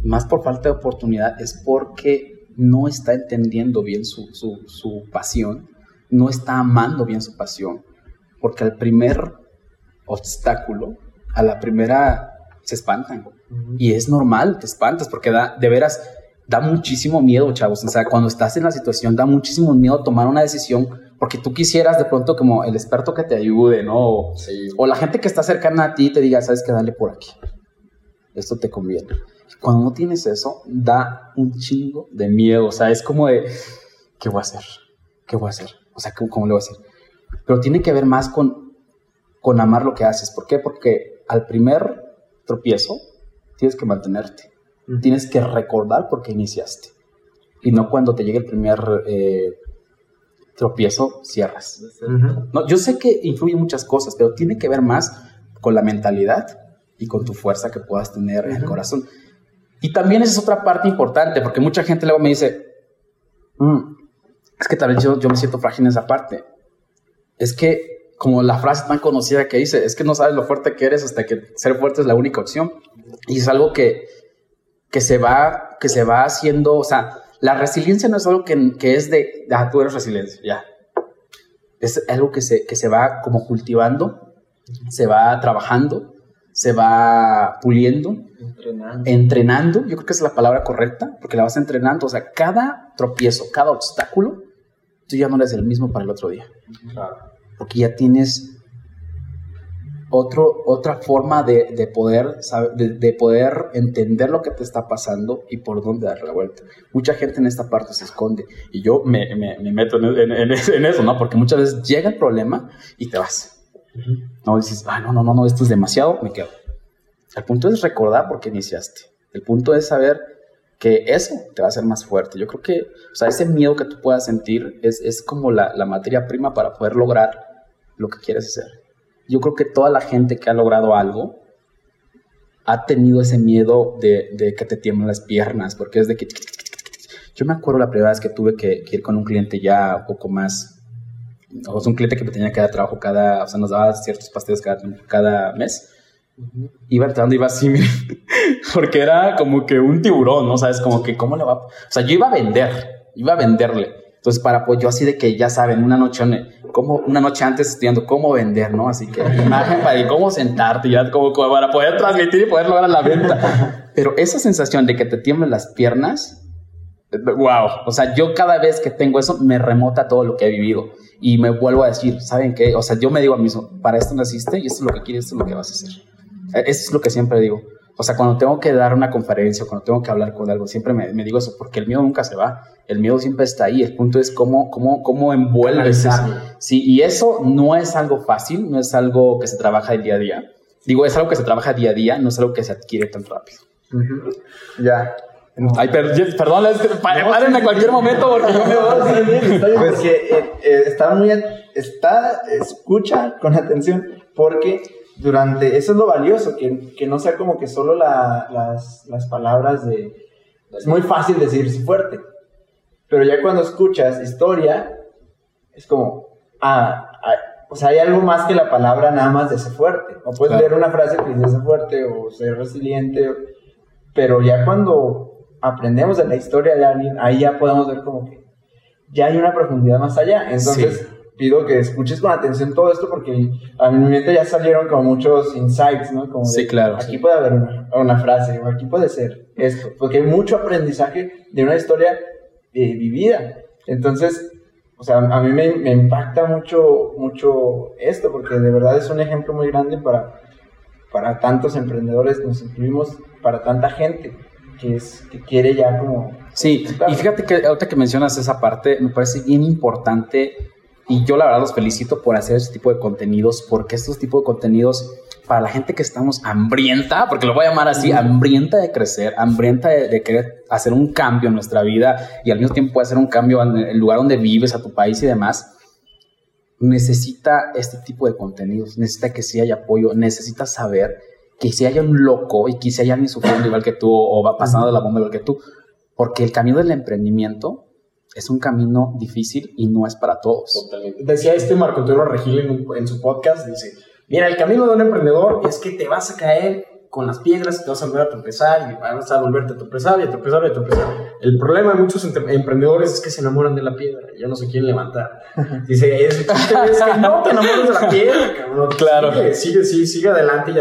más por falta de oportunidad, es porque no está entendiendo bien su pasión, no está amando bien su pasión, porque al primer obstáculo, a la primera se espantan. Y es normal, te espantas, porque de veras da muchísimo miedo, chavos. O sea, cuando estás en la situación, da muchísimo miedo tomar una decisión. Porque tú quisieras de pronto como el experto que te ayude, ¿no? O la gente que está cercana a ti te diga, ¿sabes qué? Dale por aquí. Esto te conviene. Cuando no tienes eso, da un chingo de miedo. O sea, es como de, ¿qué voy a hacer? O sea, ¿cómo le voy a hacer? Pero tiene que ver más con amar lo que haces. ¿Por qué? Porque al primer tropiezo tienes que mantenerte. Tienes que recordar por qué iniciaste. Y no cuando te llegue el primer... tropiezo, cierras. No, yo sé que influyen muchas cosas, pero tiene que ver más con la mentalidad y con tu fuerza que puedas tener en el corazón. Y también esa es otra parte importante, porque mucha gente luego me dice, es que tal vez yo me siento frágil en esa parte. Es que, como la frase tan conocida que dice, es que no sabes lo fuerte que eres hasta que ser fuerte es la única opción. Y es algo que que se va haciendo, o sea, la resiliencia no es algo que es de, tú eres resiliente, ya. Es algo que se va como cultivando, se va trabajando, se va puliendo, entrenando, yo creo que es la palabra correcta, porque la vas entrenando, o sea, cada tropiezo, cada obstáculo, tú ya no eres el mismo para el otro día. Claro. Porque ya tienes otra forma de poder saber, de poder entender lo que te está pasando y por dónde darle la vuelta. Mucha gente en esta parte se esconde y yo me meto en eso, ¿no? Porque muchas veces llega el problema y te vas. Uh-huh. No dices, ah, no, esto es demasiado, me quedo. El punto es recordar por qué iniciaste. El punto es saber que eso te va a hacer más fuerte. Yo creo que, o sea, ese miedo que tú puedas sentir es como la materia prima para poder lograr lo que quieres hacer. Yo creo que toda la gente que ha logrado algo ha tenido ese miedo de que te tiemblan las piernas, porque es de que... Yo me acuerdo la primera vez que tuve que ir con un cliente ya un poco más... O sea, un cliente que me tenía que dar trabajo cada... O sea, nos daba ciertos pasteles cada mes. Uh-huh. Iba entrando, iba así, mira, porque era como que un tiburón, ¿no? O sea, es como que cómo le va... O sea, yo iba a venderle. Entonces, para pues yo así de que ya saben, una noche antes estudiando cómo vender, ¿no? Así que imagen para el cómo sentarte, ya como para poder transmitir y poder lograr la venta. Pero esa sensación de que te tiemblen las piernas, wow. O sea, yo cada vez que tengo eso me remota todo lo que he vivido y me vuelvo a decir, ¿saben qué? O sea, yo me digo a mí mismo, para esto naciste y esto es lo que quieres, esto es lo que vas a hacer. Eso es lo que siempre digo. O sea, cuando tengo que dar una conferencia, cuando tengo que hablar con algo, siempre me digo eso, porque el miedo nunca se va. El miedo siempre está ahí. El punto es cómo envuelves. Sí, y eso no es algo fácil, no es algo que se trabaja el día a día. Digo, es algo que se trabaja día a día, no es algo que se adquiere tan rápido. Uh-huh. Ya. No. Ay, perdón, párenme en cualquier momento porque yo me voy. Pues que escucha con atención, porque... Durante, eso es lo valioso, que no sea como que solo las palabras de... Es muy fácil decir fuerte, pero ya cuando escuchas historia, es como, o sea, hay algo más que la palabra nada más de ser fuerte. O puedes leer una frase que dice ser fuerte o ser resiliente, pero ya cuando aprendemos de la historia de alguien, ahí ya podemos ver como que ya hay una profundidad más allá. Entonces... Sí. Pido que escuches con atención todo esto porque a mi mente ya salieron como muchos insights, ¿no? Como sí, claro. Aquí puede haber una frase, o aquí puede ser esto, porque hay mucho aprendizaje de una historia vivida. Entonces, o sea, a mí me impacta mucho esto, porque de verdad es un ejemplo muy grande para tantos emprendedores, nos incluimos, para tanta gente que quiere ya como... Sí, y fíjate que ahorita que mencionas esa parte, me parece bien importante... Y yo la verdad los felicito por hacer este tipo de contenidos, porque estos tipos de contenidos para la gente que estamos hambrienta, porque lo voy a llamar así, hambrienta de crecer, hambrienta de querer hacer un cambio en nuestra vida y al mismo tiempo hacer un cambio en el lugar donde vives, a tu país y demás, necesita este tipo de contenidos, necesita que sí haya apoyo, necesita saber que sí haya un loco y que sí haya alguien sufriendo igual que tú o va pasando de la bomba igual que tú, porque el camino del emprendimiento... Es un camino difícil y no es para todos. Totalmente. Decía Marco Antonio Regil en su podcast, dice, mira, el camino de un emprendedor es que te vas a caer con las piedras, te vas a volver a tropezar y vas a volverte a tropezar y a tropezar y a tropezar. El problema de muchos emprendedores es que se enamoran de la piedra, ya no se quieren levantar. Dice, es que no te enamores de la piedra, cabrón. Claro. Sigue adelante.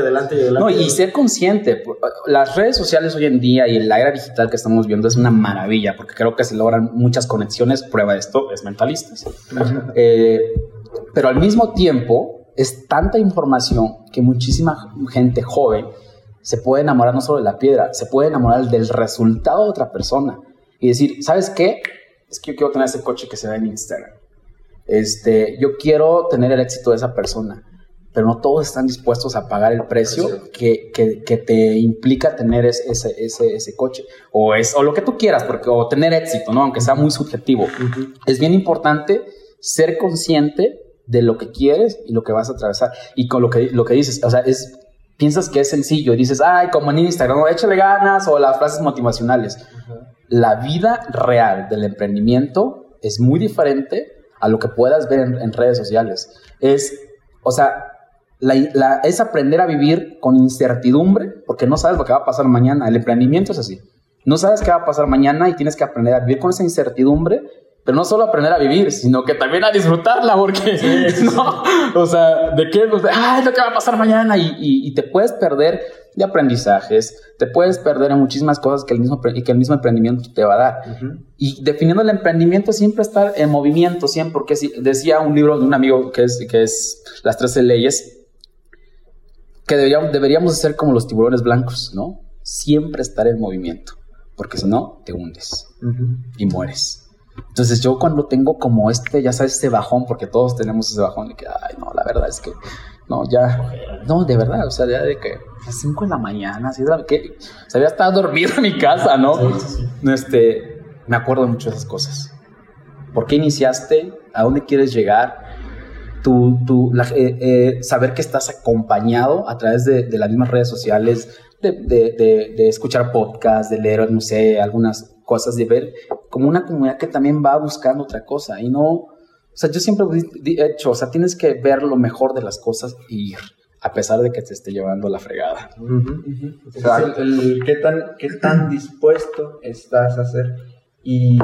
No, y ser consciente. Las redes sociales hoy en día y la era digital que estamos viendo es una maravilla, porque creo que se logran muchas conexiones. Prueba de esto es Mentalistas. Pero al mismo tiempo es tanta información que muchísima gente joven se puede enamorar no solo de la piedra, se puede enamorar del resultado de otra persona y decir, ¿sabes qué? Es que yo quiero tener ese coche que se ve en Instagram. Yo quiero tener el éxito de esa persona, pero no todos están dispuestos a pagar el precio que te implica tener ese coche o lo que tú quieras, o tener éxito, ¿no? Aunque sea muy subjetivo. Uh-huh. Es bien importante ser consciente de lo que quieres y lo que vas a atravesar y con lo que dices, o sea, es... Piensas que es sencillo y dices, ay, como en Instagram, échale ganas o las frases motivacionales. Uh-huh. La vida real del emprendimiento es muy diferente a lo que puedas ver en redes sociales. Es aprender a vivir con incertidumbre porque no sabes lo que va a pasar mañana. El emprendimiento es así. No sabes qué va a pasar mañana y tienes que aprender a vivir con esa incertidumbre, pero no solo aprender a vivir, sino que también a disfrutarla, porque sí. No, o sea, de qué, ay, lo que va a pasar mañana, y te puedes perder de aprendizajes, te puedes perder en muchísimas cosas que el mismo emprendimiento te va a dar. Uh-huh. Y definiendo el emprendimiento, siempre estar en movimiento, siempre, porque decía un libro de un amigo que es Las 13 Leyes, que deberíamos hacer como los tiburones blancos, ¿no? Siempre estar en movimiento, porque si no, te hundes. Uh-huh. Y mueres. Entonces yo cuando tengo como ya sabes, ese bajón, porque todos tenemos ese bajón de que, ay, no, la verdad es que, no, ya, no, de verdad, o sea, ya de que a las 5 de la mañana, así, que se había estado dormido en mi casa, ¿no? Sí. Me acuerdo mucho de esas cosas. ¿Por qué iniciaste? ¿A dónde quieres llegar? Saber que estás acompañado a través de las mismas redes sociales, de escuchar podcasts, de leer, no sé, algunas cosas, de ver como una comunidad que también va buscando otra cosa. Y no, o sea, yo siempre he hecho, o sea, tienes que ver lo mejor de las cosas y ir, a pesar de que te esté llevando la fregada. Uh-huh, uh-huh. O sea, ¿qué tan dispuesto estás a hacer? Y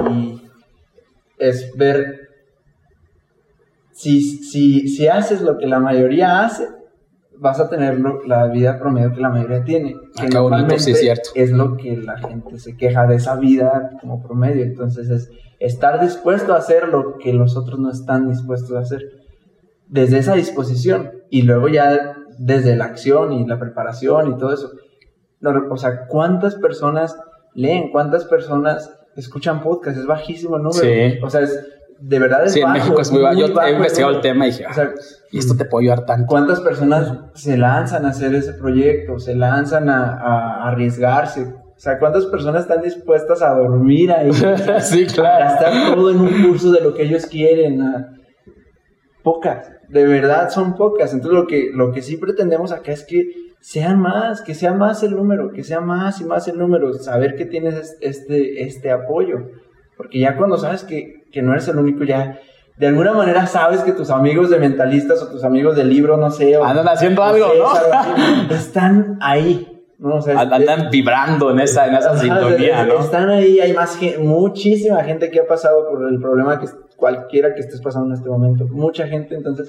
es ver. Si haces lo que la mayoría hace, vas a tener la vida promedio que la mayoría tiene. Que normalmente, sí, cierto, es lo que la gente se queja de esa vida como promedio. Entonces es estar dispuesto a hacer lo que los otros no están dispuestos a hacer. Desde esa disposición y luego ya desde la acción y la preparación y todo eso. O sea, ¿cuántas personas leen? ¿Cuántas personas escuchan podcasts? Es bajísimo el número. Sí. O sea, de verdad es bajo. Sí, en México es muy bajo. Yo he investigado el tema y dije, o sea, y esto te puede ayudar tanto. ¿Cuántas personas se lanzan a hacer ese proyecto? ¿Se lanzan a arriesgarse? O sea, ¿cuántas personas están dispuestas a dormir ahí? Sí, claro. A gastar todo en un curso de lo que ellos quieren. Pocas. De verdad son pocas. Entonces lo que sí pretendemos acá es que sean más, que sea más el número, que sea más y más el número. Saber que tienes este apoyo. Porque ya cuando sabes que no eres el único, ya de alguna manera sabes que tus amigos de Mentalistas o tus amigos del libro, no sé, andan haciendo algo, ¿no? Algo, están ahí, ¿no? O sea, andan vibrando en esa sintonía, ¿no? Están ahí, hay muchísima gente que ha pasado por el problema que cualquiera que estés pasando en este momento, mucha gente, entonces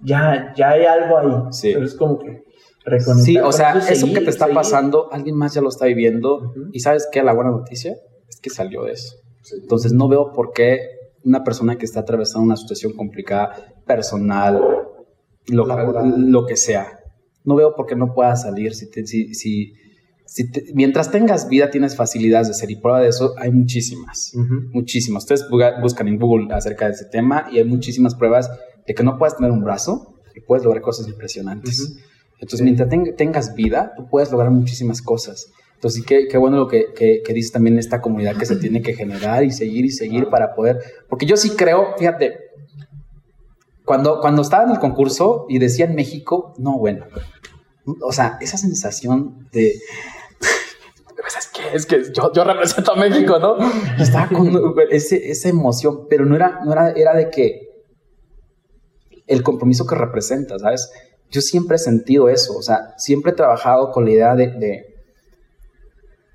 ya hay algo ahí, sí. Pero es como que reconectar. Sí, o sea, eso que te está pasando, alguien más ya lo está viviendo. Uh-huh. Y ¿sabes qué? La buena noticia es que salió de eso. Entonces no veo por qué una persona que está atravesando una situación complicada, personal, lo que sea, no veo por qué no pueda salir. Mientras tengas vida, tienes facilidades de ser, y prueba de eso hay muchísimas. Uh-huh. Muchísimas. Ustedes buscan en Google acerca de ese tema y hay muchísimas pruebas de que no puedes tener un brazo y puedes lograr cosas impresionantes. Uh-huh. Entonces, sí, mientras tengas vida, tú puedes lograr muchísimas cosas. Entonces, qué bueno lo que dice también esta comunidad que se tiene que generar y seguir para poder... Porque yo sí creo, fíjate, cuando estaba en el concurso y decía en México, no, bueno, o sea, esa sensación de... Es que yo represento a México, ¿no? Estaba con esa emoción, pero no era de que el compromiso que representa, ¿sabes? Yo siempre he sentido eso, o sea, siempre he trabajado con la idea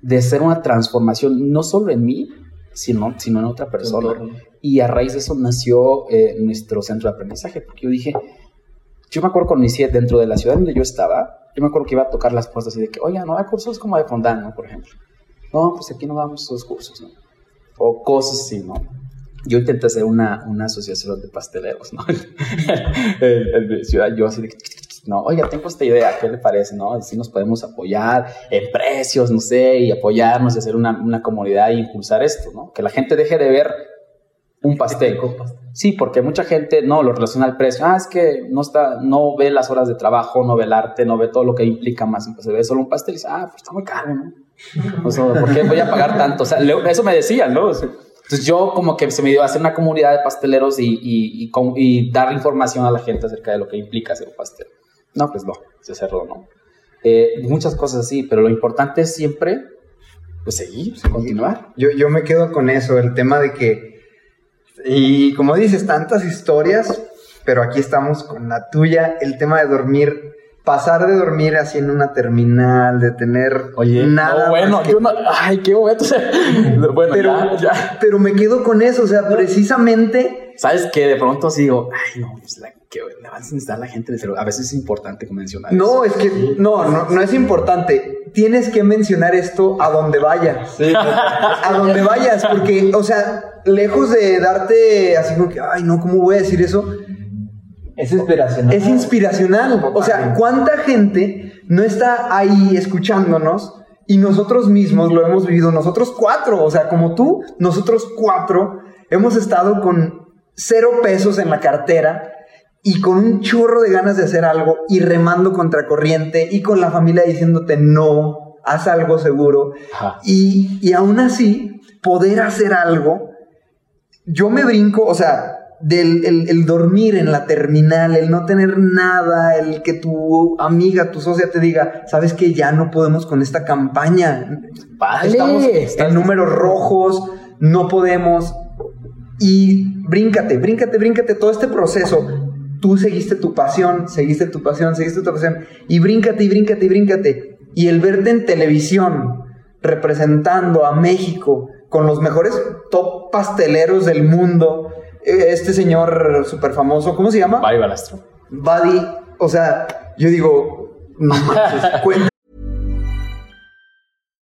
de hacer una transformación, no solo en mí, sino en otra persona. Claro. Y a raíz de eso nació nuestro centro de aprendizaje, porque yo dije, yo me acuerdo cuando inicié dentro de la ciudad donde yo estaba, yo me acuerdo que iba a tocar las puertas y de que, oiga, no hay cursos como de fondant, ¿no? Por ejemplo. No, pues aquí no damos esos cursos, ¿no? O cosas así, ¿no? Yo intenté hacer una asociación de pasteleros, ¿no? En ciudad, yo así de que... No, oiga, tengo esta idea, ¿qué le parece? ¿No? Si nos podemos apoyar en precios, no sé, y apoyarnos y hacer una comunidad e impulsar esto, ¿no? Que la gente deje de ver un pastel. Sí, porque mucha gente no lo relaciona al precio. Ah, es que no ve las horas de trabajo, no ve el arte, no ve todo lo que implica más. Pues se ve solo un pastel y dice, ah, pues está muy caro, ¿no? O sea, ¿por qué voy a pagar tanto? O sea, eso me decían, ¿no? O sea, entonces yo como que se me dio a hacer una comunidad de pasteleros y dar información a la gente acerca de lo que implica hacer un pastel. No, pues no, se cerró, ¿no? Muchas cosas así, pero lo importante es siempre, pues, seguir, continuar. Yo me quedo con eso, el tema de que, y como dices, tantas historias, pero aquí estamos con la tuya, el tema de dormir pasar de dormir así en una terminal, de tener nada. No, bueno, que... yo no, ay, qué momento. Bueno, pero ya. Pero me quedo con eso, o sea, no, precisamente. ¿Sabes qué? De pronto así digo, ay, no, pues la que le van a necesitar la gente del celular. A veces es importante mencionar. No, eso. Es que no es importante. Tienes que mencionar esto a donde vayas. Sí. A donde vayas, porque, o sea, lejos de darte así como que, ay, no, ¿cómo voy a decir eso? Es inspiracional. Es inspiracional. O sea, ¿cuánta gente no está ahí escuchándonos? Y nosotros mismos lo hemos vivido. Nosotros cuatro, o sea, como tú, nosotros cuatro hemos estado con 0 pesos en la cartera y con un chorro de ganas de hacer algo y remando contracorriente y con la familia diciéndote no, haz algo seguro. Y aún así, poder hacer algo. Yo me brinco, o sea... El dormir en la terminal, el no tener nada, el que tu amiga, tu socia te diga, ¿sabes qué? Ya no podemos con esta campaña. Vale. Estamos en números rojos, no podemos. Y bríncate todo este proceso. Tú seguiste tu pasión. Y bríncate. Y el verte en televisión representando a México con los mejores top pasteleros del mundo... Este señor súper famoso, ¿cómo se llama? Buddy Valastro. Buddy, o sea, yo digo, no manches, cuenta.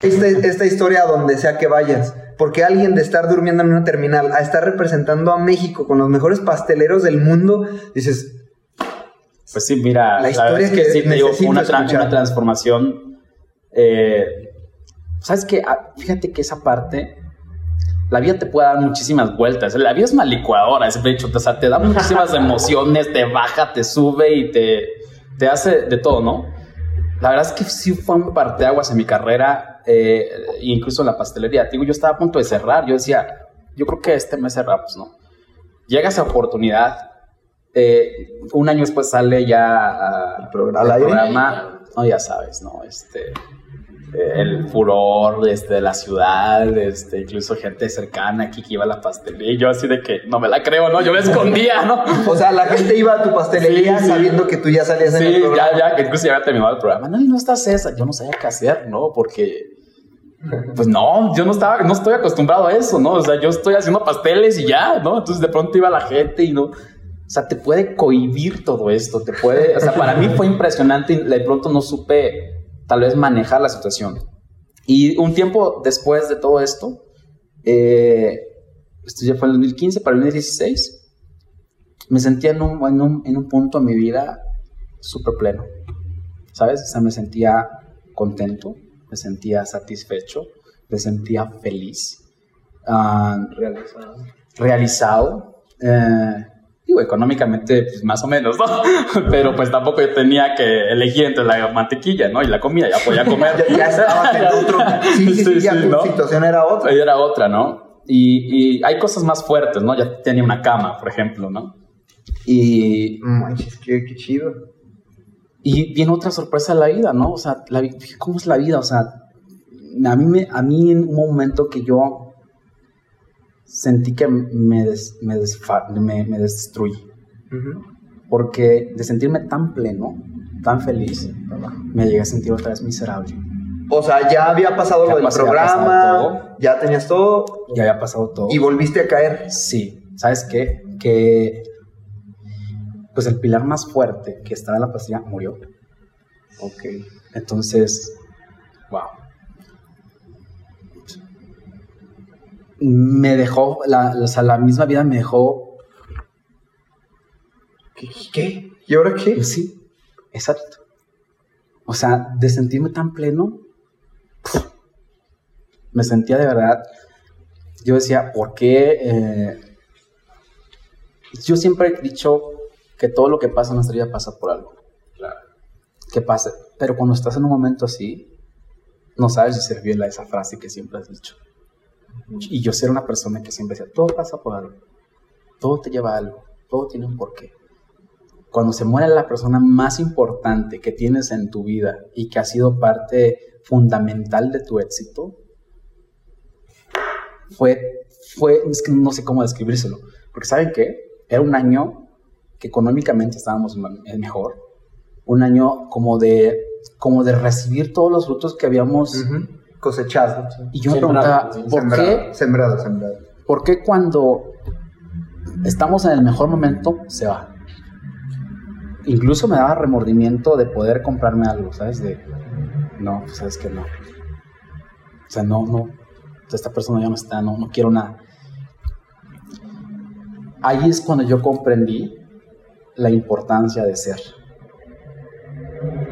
Esta historia donde sea que vayas, porque alguien de estar durmiendo en una terminal a estar representando a México con los mejores pasteleros del mundo, dices... Pues sí, mira, la historia es que sí, te digo, una transformación... ¿Sabes qué? Fíjate que esa parte, la vida te puede dar muchísimas vueltas. La vida es una licuadora, es de hecho. O sea, te da muchísimas emociones, te baja, te sube y te hace de todo, ¿no? La verdad es que sí fue un parteaguas en mi carrera, incluso en la pastelería. Digo, yo estaba a punto de cerrar. Yo decía, yo creo que este mes cerramos, ¿no? Llega esa oportunidad. Un año después sale ya el programa. No, ya sabes, ¿no? El furor de la ciudad, incluso gente cercana aquí que iba a la pastelería. Y yo así de que no me la creo, ¿no? Yo me escondía, ¿no? O sea, la gente iba a tu pastelería sabiendo que tú ya salías en el programa. Ya, incluso ya había terminado el programa. No, y no está César. Yo no sabía qué hacer, ¿no? Porque... Pues no, yo no estoy acostumbrado a eso, ¿no? O sea, yo estoy haciendo pasteles y ya, ¿no? Entonces de pronto iba la gente y no... O sea, te puede cohibir todo esto, te puede... O sea, para mí fue impresionante y de pronto no supe... tal vez manejar la situación. Y un tiempo después de todo esto, esto ya fue en el 2015, para el 2016, me sentía en un punto de mi vida súper pleno, ¿sabes? O sea, me sentía contento, me sentía satisfecho, me sentía feliz, realizado, digo, económicamente, pues más o menos, ¿no? Pero pues tampoco yo tenía que elegir entre la mantequilla, ¿no? Y la comida, ya podía comer. Ya estaba en otro. Sí, ya tu situación era otra. Era otra, ¿no? Y hay cosas más fuertes, ¿no? Ya tenía una cama, por ejemplo, ¿no? Y... Manches, qué chido. Y viene otra sorpresa de la vida, ¿no? O sea, ¿cómo es la vida? O sea, a mí en un momento que yo... sentí que me destruí. Uh-huh. Porque de sentirme tan pleno, tan feliz, me llegué a sentir otra vez miserable. O sea, ya había pasado lo del programa, ya tenías todo. Ya había pasado todo. ¿Y volviste a caer? Sí. ¿Sabes qué? Que pues el pilar más fuerte que estaba en la pastilla murió. Ok. Entonces, wow. Me dejó, la misma vida me dejó. ¿Qué? ¿Y ahora qué? Sí, exacto. O sea, de sentirme tan pleno, me sentía de verdad. Yo decía, ¿por qué? Yo siempre he dicho que todo lo que pasa en nuestra vida pasa por algo. Claro. Que pase. Pero cuando estás en un momento así, no sabes si ser fiel a esa frase que siempre has dicho. Y yo era una persona que siempre decía, todo pasa por algo, todo te lleva a algo, todo tiene un porqué. Cuando se muere la persona más importante que tienes en tu vida y que ha sido parte fundamental de tu éxito, es que no sé cómo describírselo, porque ¿saben qué? Era un año que económicamente estábamos mejor, un año como de recibir todos los frutos que habíamos... cosechado. Y yo me preguntaba, ¿por qué? ¿Por qué cuando estamos en el mejor momento se va? Incluso me daba remordimiento de poder comprarme algo, ¿sabes? No, pues sabes que no. O sea, no, esta persona ya no está, no quiero nada. Ahí es cuando yo comprendí la importancia de ser.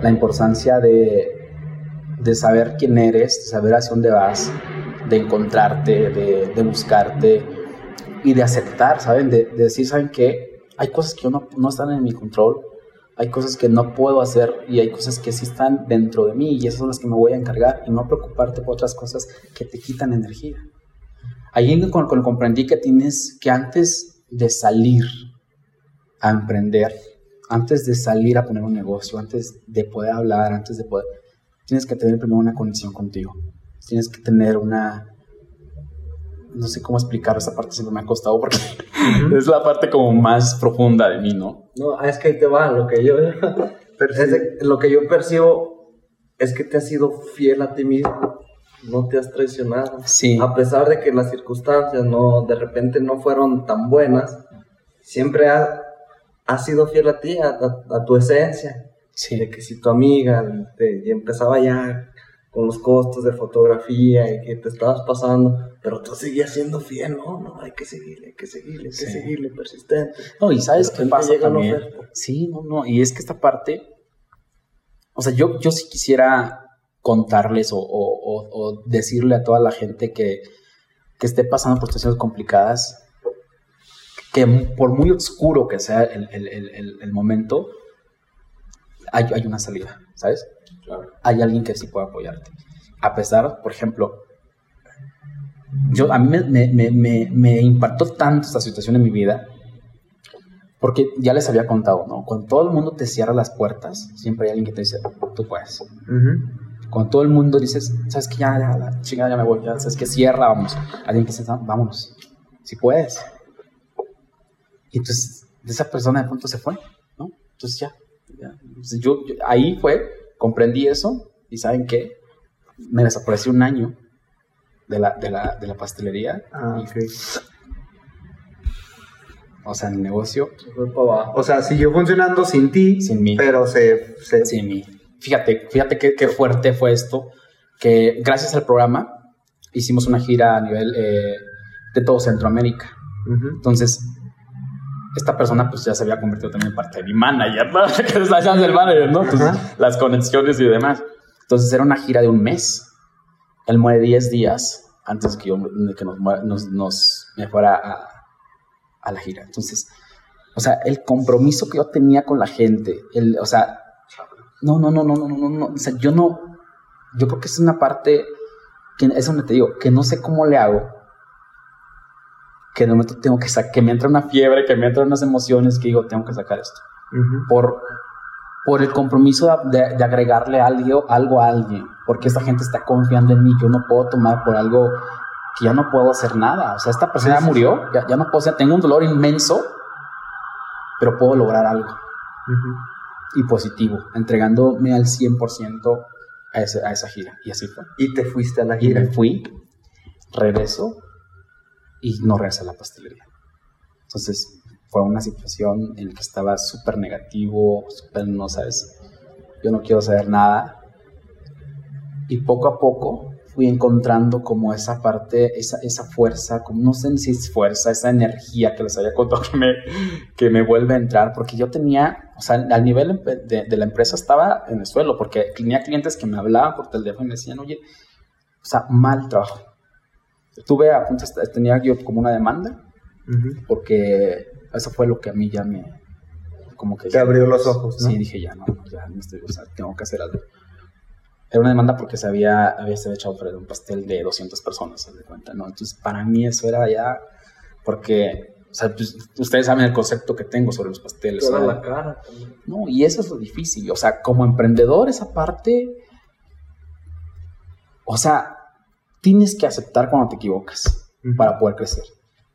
La importancia de saber quién eres, de saber hacia dónde vas, de encontrarte, de buscarte y de aceptar, ¿saben? De decir, ¿saben qué? Hay cosas que no están en mi control, hay cosas que no puedo hacer y hay cosas que sí están dentro de mí y esas son las que me voy a encargar, y no preocuparte por otras cosas que te quitan energía. Ahí comprendí que tienes que, antes de salir a emprender, antes de salir a poner un negocio, antes de poder hablar, tienes que tener primero una conexión contigo. Tienes que tener una... No sé cómo explicar esa parte, siempre me ha costado porque es la parte como más profunda de mí, ¿no? No, es que ahí te va. Lo que yo percibo es que te has sido fiel a ti mismo. No te has traicionado. Sí. A pesar de que las circunstancias de repente no fueron tan buenas, siempre has sido fiel a ti, a tu esencia. Sí. De que si tu amiga y empezaba ya con los costos de fotografía y que te estabas pasando, pero tú seguías siendo fiel, no, hay que seguirle, persistente. No, y ¿sabes qué pasa también? Sí, no, y es que esta parte, o sea, yo sí quisiera contarles o decirle a toda la gente que esté pasando por situaciones complicadas, que por muy oscuro que sea el momento, hay una salida, ¿sabes? Claro. Hay alguien que sí puede apoyarte. A pesar, por ejemplo, a mí me impactó tanto esta situación en mi vida, porque ya les había contado, ¿no? Cuando todo el mundo te cierra las puertas, siempre hay alguien que te dice, tú puedes. Cuando todo el mundo dices, ¿sabes qué? Ya, chingada, ya me voy, ya, ¿sabes qué? Cierra, vamos. Alguien que dice, vámonos, si puedes. Y entonces, esa persona de pronto se fue, ¿no? Entonces ya. Entonces, yo ahí comprendí eso, y ¿saben qué? Me desaparecí un año de la pastelería. Ah, ok. O sea, el negocio se fue para abajo. O sea, siguió funcionando sin ti, sin mí, pero sin mí. Fíjate qué fuerte fue esto, que gracias al programa hicimos una gira a nivel de todo Centroamérica. Entonces esta persona pues ya se había convertido también en parte de mi manager, ¿no? Que está haciendo el manager, ¿no? Entonces, las conexiones y demás. Entonces era una gira de un mes. Él muere 10 días antes que yo me fuera a la gira. Entonces, o sea, el compromiso que yo tenía con la gente, o sea, no, o sea, yo creo que es una parte que es donde te digo que no sé cómo le hago. Que de momento tengo que me entra una fiebre, que me entran unas emociones, que digo, tengo que sacar esto. Por el compromiso de agregarle algo a alguien, porque esta gente está confiando en mí, yo no puedo tomar por algo que ya no puedo hacer nada. O sea, esta persona murió, ya no puedo hacer, tengo un dolor inmenso, pero puedo lograr algo. Y positivo, entregándome al 100% a esa gira. Y así fue. Y te fuiste a la gira. Y me fui, regreso, y no regresé a la pastelería. Entonces fue una situación en la que estaba súper negativo, súper, no sabes, yo no quiero saber nada. Y poco a poco fui encontrando como esa parte, esa fuerza, como no sé si es fuerza, esa energía que les había contado que me vuelve a entrar, porque yo tenía, o sea, al nivel de la empresa estaba en el suelo, porque tenía clientes que me hablaban por teléfono y me decían, oye, o sea, mal trabajo. Tenía yo como una demanda, porque eso fue lo que a mí ya como que... Te abrió los ojos, ¿no? Sí, dije ya, no, tengo que hacer algo. Era una demanda porque se había echado un pastel de 200 personas, se da cuenta, ¿no? Entonces, para mí eso era ya... Porque, o sea, pues, ustedes saben el concepto que tengo sobre los pasteles. Toda la cara también. No, y eso es lo difícil. O sea, como emprendedor, esa parte... O sea, tienes que aceptar cuando te equivocas para poder crecer.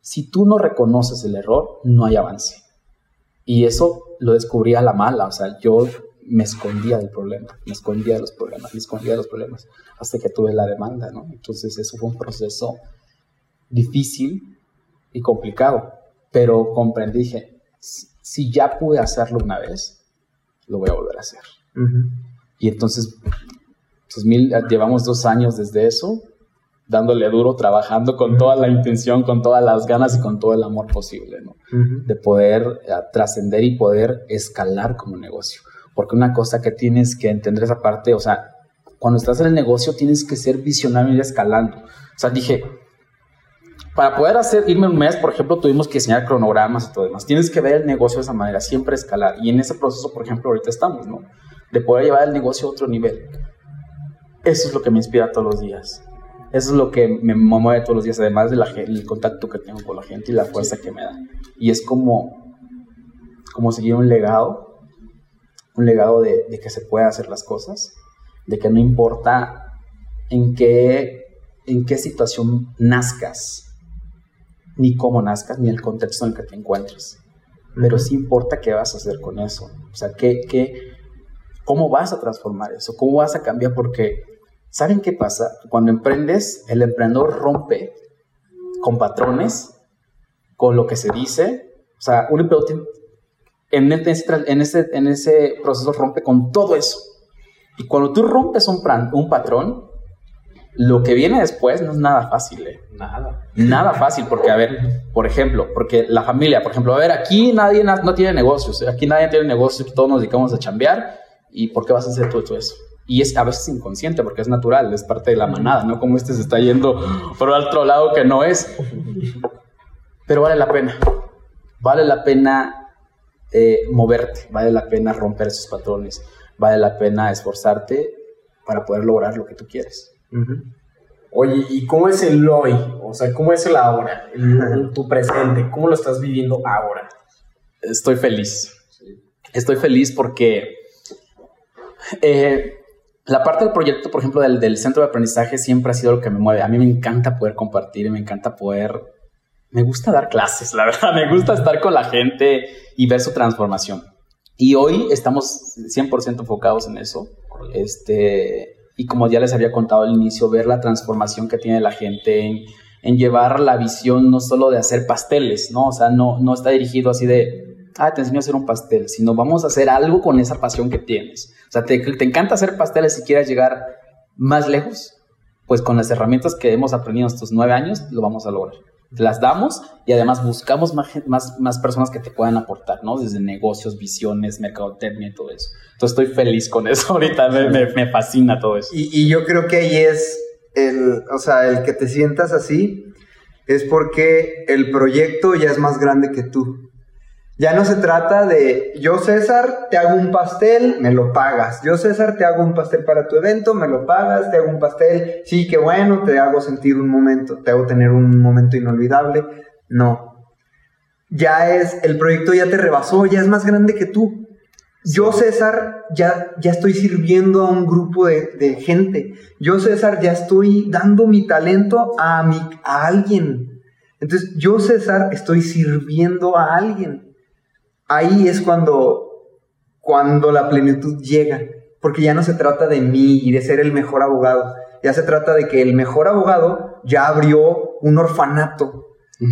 Si tú no reconoces el error, no hay avance. Y eso lo descubrí a la mala. O sea, yo me escondía del problema, me escondía de los problemas, hasta que tuve la demanda, ¿no? Entonces, eso fue un proceso difícil y complicado, pero comprendí, dije, si ya pude hacerlo una vez, lo voy a volver a hacer. Y entonces, llevamos 2 años desde eso, dándole duro, trabajando con toda la intención, con todas las ganas y con todo el amor posible, ¿no? De poder trascender y poder escalar como negocio. Porque una cosa que tienes que entender esa parte, o sea, cuando estás en el negocio tienes que ser visionario y ir escalando. O sea, dije, para poder irme un mes, por ejemplo, tuvimos que diseñar cronogramas y todo demás. Tienes que ver el negocio de esa manera, siempre escalar. Y en ese proceso, por ejemplo, ahorita estamos, ¿no? De poder llevar el negocio a otro nivel. Eso es lo que me inspira todos los días. Eso es lo que me mueve todos los días, además del contacto que tengo con la gente y la fuerza que me da. Y es como seguir un legado de que se puedan hacer las cosas, de que no importa en qué situación nazcas, ni cómo nazcas, ni el contexto en el que te encuentres. Pero sí importa qué vas a hacer con eso. O sea, ¿cómo vas a transformar eso? ¿Cómo vas a cambiar? Porque, ¿saben qué pasa? Cuando emprendes, el emprendedor rompe con patrones, con lo que se dice. O sea, un emprendedor en ese proceso rompe con todo eso. Y cuando tú rompes un patrón, lo que viene después no es nada fácil, ¿eh? Nada fácil, porque, a ver, por ejemplo, porque la familia, por ejemplo, a ver, aquí nadie no tiene negocios, aquí nadie tiene negocios, todos nos dedicamos a chambear, ¿y por qué vas a hacer todo eso? Y es a veces inconsciente, porque es natural, es parte de la manada, ¿no? Como se está yendo por otro lado que no es. Pero vale la pena... moverte, vale la pena romper esos patrones, vale la pena esforzarte para poder lograr lo que tú quieres. Oye, ¿y cómo es el hoy? O sea, ¿cómo es el ahora? Tu presente, ¿cómo lo estás viviendo ahora? Estoy feliz. Sí. Estoy feliz porque la parte del proyecto, por ejemplo, del centro de aprendizaje siempre ha sido lo que me mueve. A mí me encanta poder compartir, me gusta dar clases, la verdad. Me gusta estar con la gente y ver su transformación. Y hoy estamos 100% enfocados en eso. Y como ya les había contado al inicio, ver la transformación que tiene la gente en llevar la visión no solo de hacer pasteles, ¿no? O sea, no está dirigido así de, te enseño a hacer un pastel, sino vamos a hacer algo con esa pasión que tienes. O sea, te encanta hacer pasteles si quieres llegar más lejos, pues con las herramientas que hemos aprendido estos 9 años, lo vamos a lograr. Las damos y además buscamos más personas que te puedan aportar, ¿no? Desde negocios, visiones, mercadotecnia y todo eso. Entonces estoy feliz con eso. Ahorita me fascina todo eso. Y yo creo que ahí es el que te sientas así es porque el proyecto ya es más grande que tú. Ya no se trata de yo, César, te hago un pastel, me lo pagas. Yo, César, te hago un pastel para tu evento, me lo pagas, te hago un pastel. Sí, qué bueno, te hago sentir un momento, te hago tener un momento inolvidable. No. El proyecto ya te rebasó, ya es más grande que tú. Yo, César, ya estoy sirviendo a un grupo de gente. Yo, César, ya estoy dando mi talento a alguien. Entonces, yo, César, estoy sirviendo a alguien. Ahí es cuando la plenitud llega, porque ya no se trata de mí y de ser el mejor abogado, ya se trata de que el mejor abogado ya abrió un orfanato.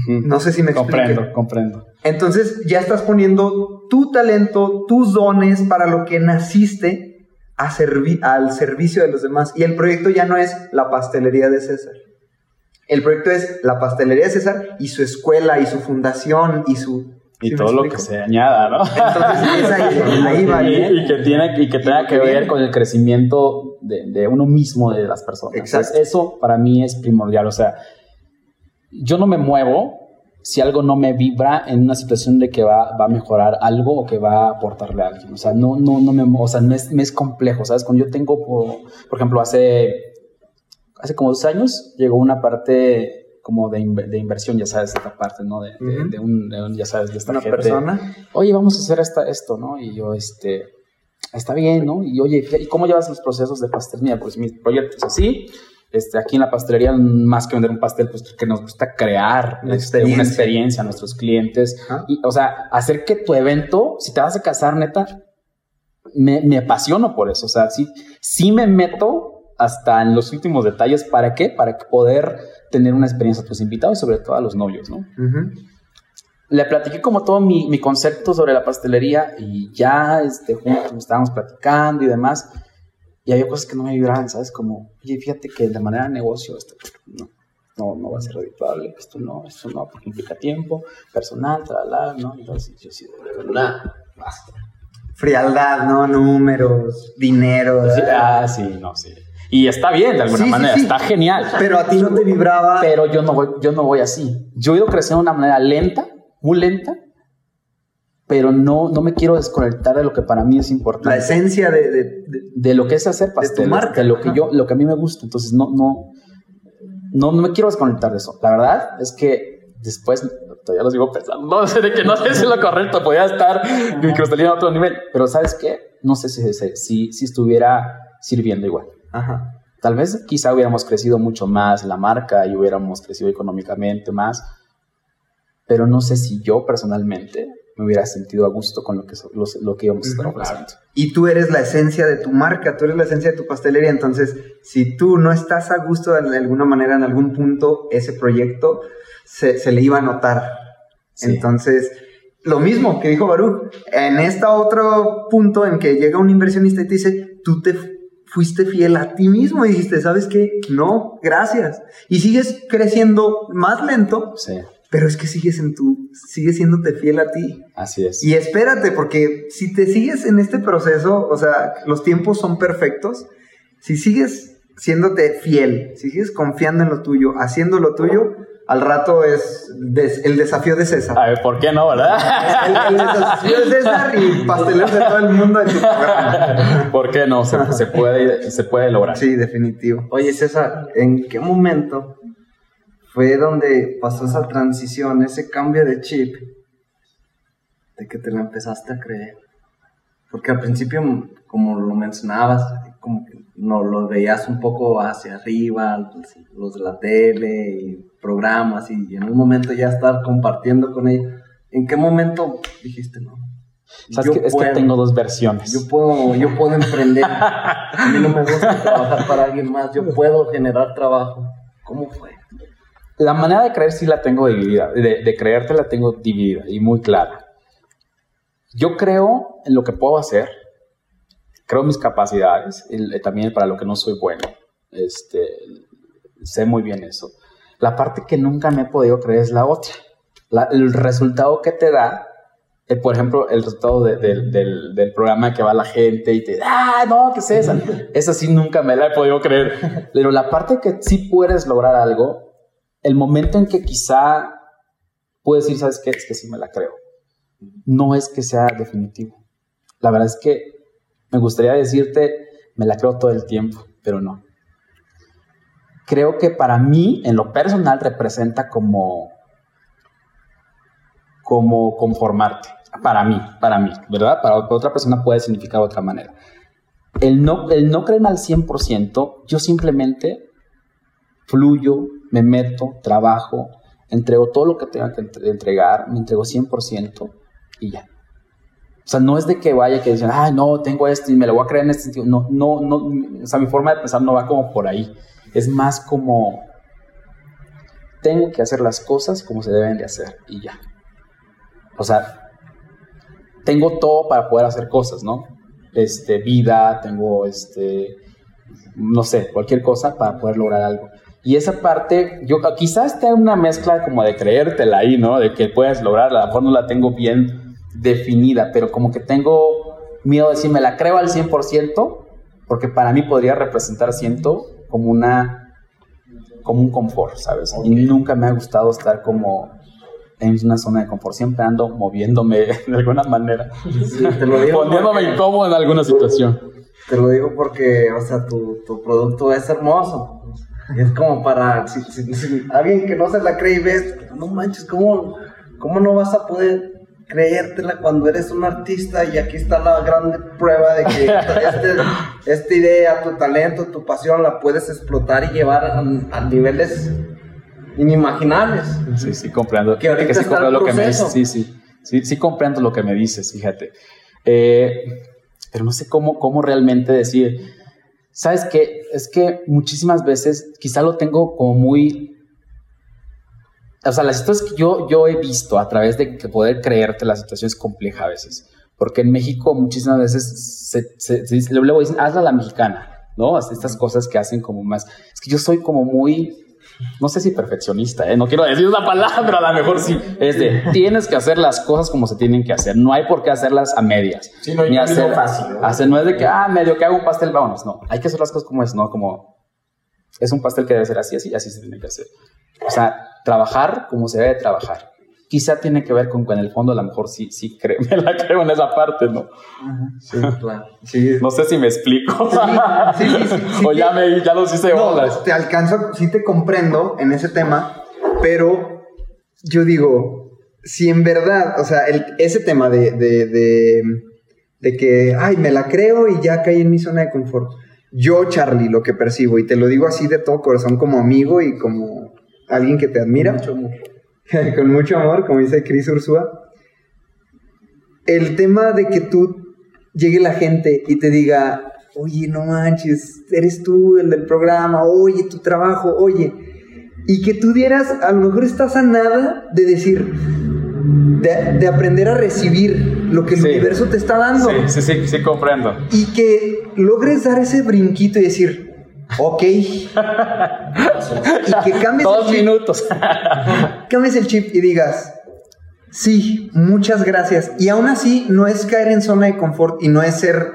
No sé si me explico. Comprendo. Entonces ya estás poniendo tu talento, tus dones para lo que naciste al servicio de los demás, y el proyecto ya no es la pastelería de César. El proyecto es la pastelería de César y su escuela y su fundación y su... Y todo lo que se añada, ¿no? Entonces, ahí va bien. Y que tenga que ver con el crecimiento de uno mismo, de las personas. Exacto. Entonces, eso para mí es primordial. O sea, yo no me muevo si algo no me vibra en una situación de que va a mejorar algo o que va a aportarle a alguien. O sea, me es complejo, ¿sabes? Cuando yo tengo, por ejemplo, hace como 2 años llegó una parte como de inversión, ya sabes, esta parte, ¿no? De un, ya sabes, de esta gente. Una persona. Oye, vamos a hacer esto, ¿no? Y yo, está bien, ¿no? Y oye, ¿y cómo llevas los procesos de pastelería? Pues mi proyecto es así. Aquí en la pastelería, más que vender un pastel, pues que nos gusta crear una experiencia a nuestros clientes. ¿Ah? Y, o sea, hacer que tu evento, si te vas a casar, neta, me apasiono por eso. O sea, sí me meto hasta en los últimos detalles. ¿Para qué? Para poder tener una experiencia a tus invitados y sobre todo a los novios, ¿no? Uh-huh. Le platiqué como todo mi concepto sobre la pastelería y ya juntos estábamos platicando y demás. Y había cosas que no me vibraban, ¿sabes? Como, oye, fíjate que de manera de negocio no va a ser redituable, esto no, porque implica tiempo, personal, tralala, ¿no? Y yo sí, de verdad, basta. Frialdad, ¿no? Números, dinero. Sí. Y está bien, de alguna manera, sí. Está genial. Pero a ti no te vibraba. Pero yo no voy así. Yo he ido creciendo de una manera lenta, muy lenta, pero no me quiero desconectar de lo que para mí es importante. La esencia de lo que es hacer pasteles, de tu marca, de lo que lo que a mí me gusta. Entonces no me quiero desconectar de eso. La verdad es que después todavía lo sigo pensando, no sé de que no sé si es lo correcto, podía estar mi cristalina a otro nivel, pero ¿sabes qué? No sé si estuviera sirviendo igual. Ajá. Tal vez quizá hubiéramos crecido mucho más la marca y hubiéramos crecido económicamente más, pero no sé si yo personalmente me hubiera sentido a gusto con lo que íbamos a estar ofreciendo. Y tú eres la esencia de tu marca, tú eres la esencia de tu pastelería, entonces si tú no estás a gusto de alguna manera en algún punto, ese proyecto se le iba a notar. Sí. Entonces, lo mismo que dijo Baruch, en este otro punto en que llega un inversionista y te dice, tú te fuiste fiel a ti mismo y dijiste, ¿sabes qué? No, gracias. Y sigues creciendo más lento. Sí. Pero es que sigues siéndote fiel a ti. Así es. Y espérate, porque si te sigues en este proceso, o sea, los tiempos son perfectos. Si sigues siéndote fiel, si sigues confiando en lo tuyo, haciendo lo tuyo, al rato es el desafío de César. A ver, ¿por qué no, verdad? El desafío de César y pasteleros de todo el mundo en tu programa. ¿Por qué no? Se puede lograr. Sí, definitivo. Oye, César, ¿en qué momento fue donde pasó esa transición, ese cambio de chip, de que te la empezaste a creer? Porque al principio, como lo mencionabas, como que no lo veías un poco hacia arriba, los de la tele y programas, y en un momento ya estar compartiendo con ellos. ¿En qué momento dijiste no? ¿Sabes que es que tengo 2 versiones? Yo puedo emprender. A mí no me gusta trabajar para alguien más. Yo puedo generar trabajo. ¿Cómo fue? La manera de creer sí la tengo dividida, de creerte la tengo dividida y muy clara. Yo creo en lo que puedo hacer, creo en mis capacidades, también para lo que no soy bueno. Sé muy bien eso. La parte que nunca me he podido creer es la otra. El resultado que te da, por ejemplo, el resultado del programa que va la gente y te da, no, ¿qué es eso? Esa sí nunca me la he podido creer. Pero la parte que sí puedes lograr algo, el momento en que quizá puedes decir, ¿sabes qué? Es que sí me la creo. No es que sea definitivo. La verdad es que me gustaría decirte, me la creo todo el tiempo, pero no. Creo que para mí, en lo personal, representa como conformarte. Para mí, ¿verdad? Para otra persona puede significar de otra manera. El no creerme al 100%, yo simplemente fluyo, me meto, trabajo, entrego todo lo que tenga que entregar, me entrego 100% y ya. O sea, no es de que vaya que dicen, ay, no, tengo esto y me lo voy a creer en este sentido. No, o sea, mi forma de pensar no va como por ahí. Es más como, tengo que hacer las cosas como se deben de hacer y ya. O sea, tengo todo para poder hacer cosas, ¿no? Vida, tengo no sé, cualquier cosa para poder lograr algo. Y esa parte, yo quizás esté una mezcla como de creértela ahí, ¿no? De que puedes lograrla, a lo mejor no la tengo bien definida, pero como que tengo miedo de decir, me la creo al 100%, porque para mí podría representar, siento, como un confort, ¿sabes? Okay. Y nunca me ha gustado estar como en una zona de confort, siempre ando moviéndome de alguna manera, sí, te lo digo poniéndome incómodo en alguna situación. Te lo digo porque, o sea, tu producto es hermoso. Es como para si alguien que no se la cree y ves, no manches, ¿cómo no vas a poder creértela cuando eres un artista? Y aquí está la grande prueba de que esta idea, tu talento, tu pasión la puedes explotar y llevar a niveles inimaginables. Sí, sí, comprendo. Que ahorita sí comprendo lo que me dices. Sí, comprendo lo que me dices, fíjate. Pero no sé cómo realmente decir. ¿Sabes qué? Es que muchísimas veces quizá lo tengo como muy... O sea, las situaciones que yo he visto a través de que poder creerte la situación es compleja a veces. Porque en México muchísimas veces luego dicen, hazla la mexicana, ¿no? Estas cosas que hacen como más... Es que yo soy como muy... No sé si perfeccionista, no quiero decir una palabra, a lo mejor sí. Es de, tienes que hacer las cosas como se tienen que hacer. No hay por qué hacerlas a medias. Sí, no hay hacer fácil. No es de que, medio que hago un pastel, vámonos. No, hay que hacer las cosas como es, ¿no? Como es un pastel que debe ser así, así, así se tiene que hacer. O sea, trabajar como se debe trabajar. Quizá tiene que ver con el fondo, a lo mejor sí creo, me la creo en esa parte, ¿no? Ajá, sí, claro. Sí. No sé si me explico. Sí, o ya los hice bolas. No, te alcanzo, sí te comprendo en ese tema, pero yo digo, si en verdad, o sea, ese tema de que, me la creo y ya caí en mi zona de confort. Yo, Charlie, lo que percibo, y te lo digo así de todo corazón como amigo y como alguien que te admira. Con mucho amor, como dice Cris Ursúa, el tema de que tú llegue la gente y te diga, oye, no manches, eres tú el del programa, oye, tu trabajo, oye, y que tú dieras, a lo mejor estás a nada de decir, de aprender a recibir lo que el universo te está dando. Sí, comprendo. Y que logres dar ese brinquito y decir... Ok. Y que cambies el chip. 2 minutos. Cambies el chip y digas, sí, muchas gracias. Y aún así, no es caer en zona de confort y no es ser,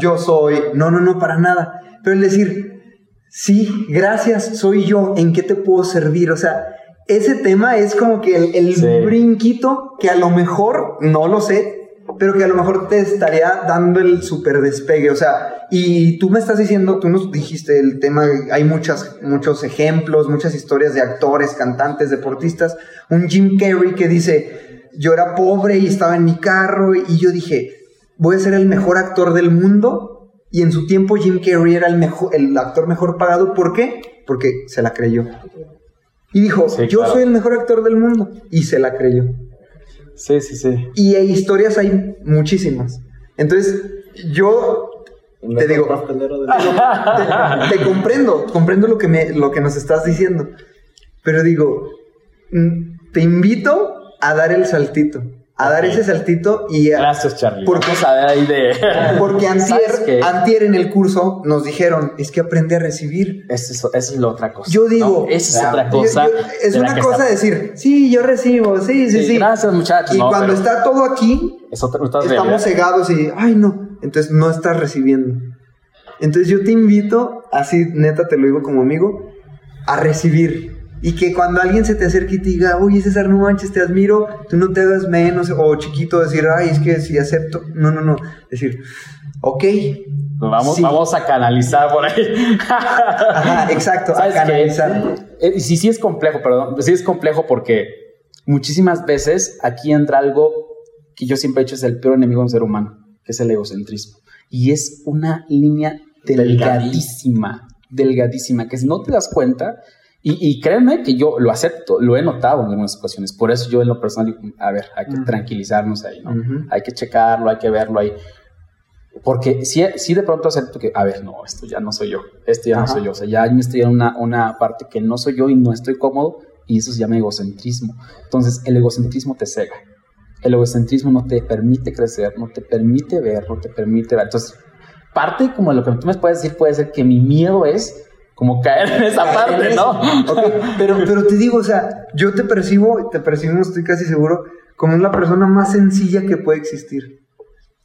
yo soy. No, para nada. Pero el decir, sí, gracias, soy yo. ¿En qué te puedo servir? O sea, ese tema es como que el brinquito que a lo mejor, no lo sé, pero que a lo mejor te estaría dando el super despegue, o sea, y tú me estás diciendo, tú nos dijiste el tema, hay muchos ejemplos, muchas historias de actores, cantantes, deportistas, un Jim Carrey que dice, yo era pobre y estaba en mi carro y yo dije, voy a ser el mejor actor del mundo, y en su tiempo Jim Carrey era el actor mejor pagado, ¿por qué? Porque se la creyó, y dijo, yo soy el mejor actor del mundo, y se la creyó. Sí. Y historias hay muchísimas. Entonces, yo te digo, te comprendo lo que nos estás diciendo. Pero digo, te invito a dar el saltito. A dar ese saltito y... Gracias, Charlie. Porque, vamos a ver ahí de... porque antier en el curso nos dijeron, es que aprende a recibir. Eso es la otra cosa. Yo digo... No, esa es otra cosa. Es una cosa decir, sí, yo recibo, sí. Gracias, muchachos. Y cuando está todo aquí, estamos cegados y... Ay, no. Entonces no estás recibiendo. Entonces yo te invito, así neta te lo digo como amigo, a recibir. Y que cuando alguien se te acerque y te diga, oye, César, no manches, te admiro, tú no te hagas menos, o chiquito, decir, ay, es que si acepto, no, decir, ok. Vamos a canalizar por ahí. Ajá, exacto, a canalizar. Sí, es complejo, perdón, sí es complejo porque muchísimas veces aquí entra algo que yo siempre he hecho, es el peor enemigo de un ser humano, que es el egocentrismo. Y es una línea delgadísima, que si no te das cuenta... Y créanme que yo lo acepto, lo he notado en algunas ocasiones. Por eso yo en lo personal digo, a ver, hay que tranquilizarnos ahí, ¿no? Uh-huh. Hay que checarlo, hay que verlo ahí. Porque sí de pronto acepto que, a ver, no, esto ya no soy yo. Esto ya no soy yo. O sea, ya me estoy en una parte que no soy yo y no estoy cómodo. Y eso se llama egocentrismo. Entonces, el egocentrismo te cega. El egocentrismo no te permite crecer, no te permite ver, no te permite ver. Entonces, parte como de lo que tú me puedes decir puede ser que mi miedo es... como caer en esa parte, ¿no? Okay. Pero te digo, o sea, yo te percibo, estoy casi seguro, como la persona más sencilla que puede existir.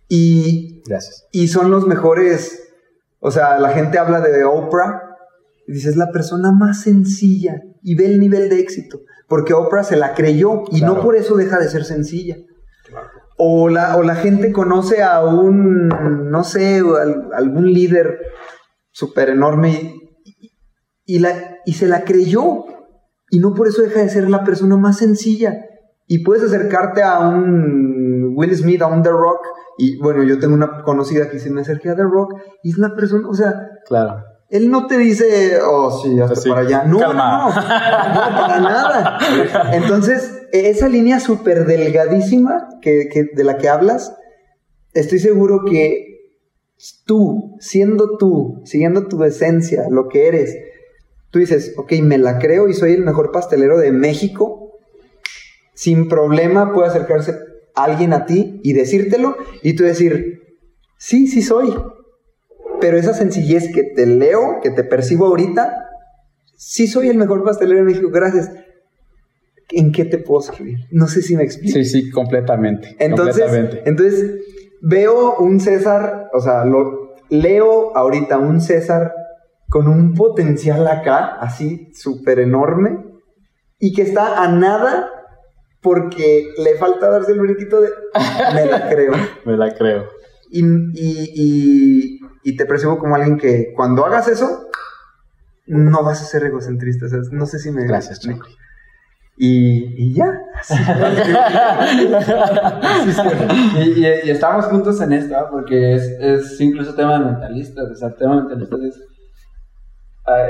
Y... Gracias. Y son los mejores... O sea, la gente habla de Oprah y dice, es la persona más sencilla y ve el nivel de éxito. porque Oprah se la creyó y claro, no por eso deja de ser sencilla. Claro. O la gente conoce a un, no sé, algún líder súper enorme y se la creyó y no por eso deja de ser la persona más sencilla. Y puedes acercarte a un Will Smith, a un The Rock, y bueno, yo tengo una conocida que se me acerqué a The Rock y es una persona, o sea, claro, él no te dice, oh sí, hasta sí, para allá. No, calma. No, para nada. Entonces, esa línea súper delgadísima de la que hablas, estoy seguro que tú, siendo tú, siguiendo tu esencia, lo que eres, tú dices, ok, me la creo y soy el mejor pastelero de México, sin problema puede acercarse alguien a ti y decírtelo, y tú decir, sí, sí soy. Pero esa sencillez que te leo, que te percibo ahorita, sí soy el mejor pastelero de México, gracias. ¿En qué te puedo servir? No sé si me explico. Sí, sí, completamente. Entonces veo un César, o sea, leo ahorita un César con un potencial acá, así, súper enorme, y que está a nada porque le falta darse el brinquito de... Me la creo. Me la creo. Y te percibo como alguien que cuando hagas eso no vas a ser egocentrista, o sea, no sé si me... Gracias, Charlie. Y ya. Y estamos juntos en esto, ¿eh? Porque es incluso tema de mentalistas, o sea, el tema de mentalistas es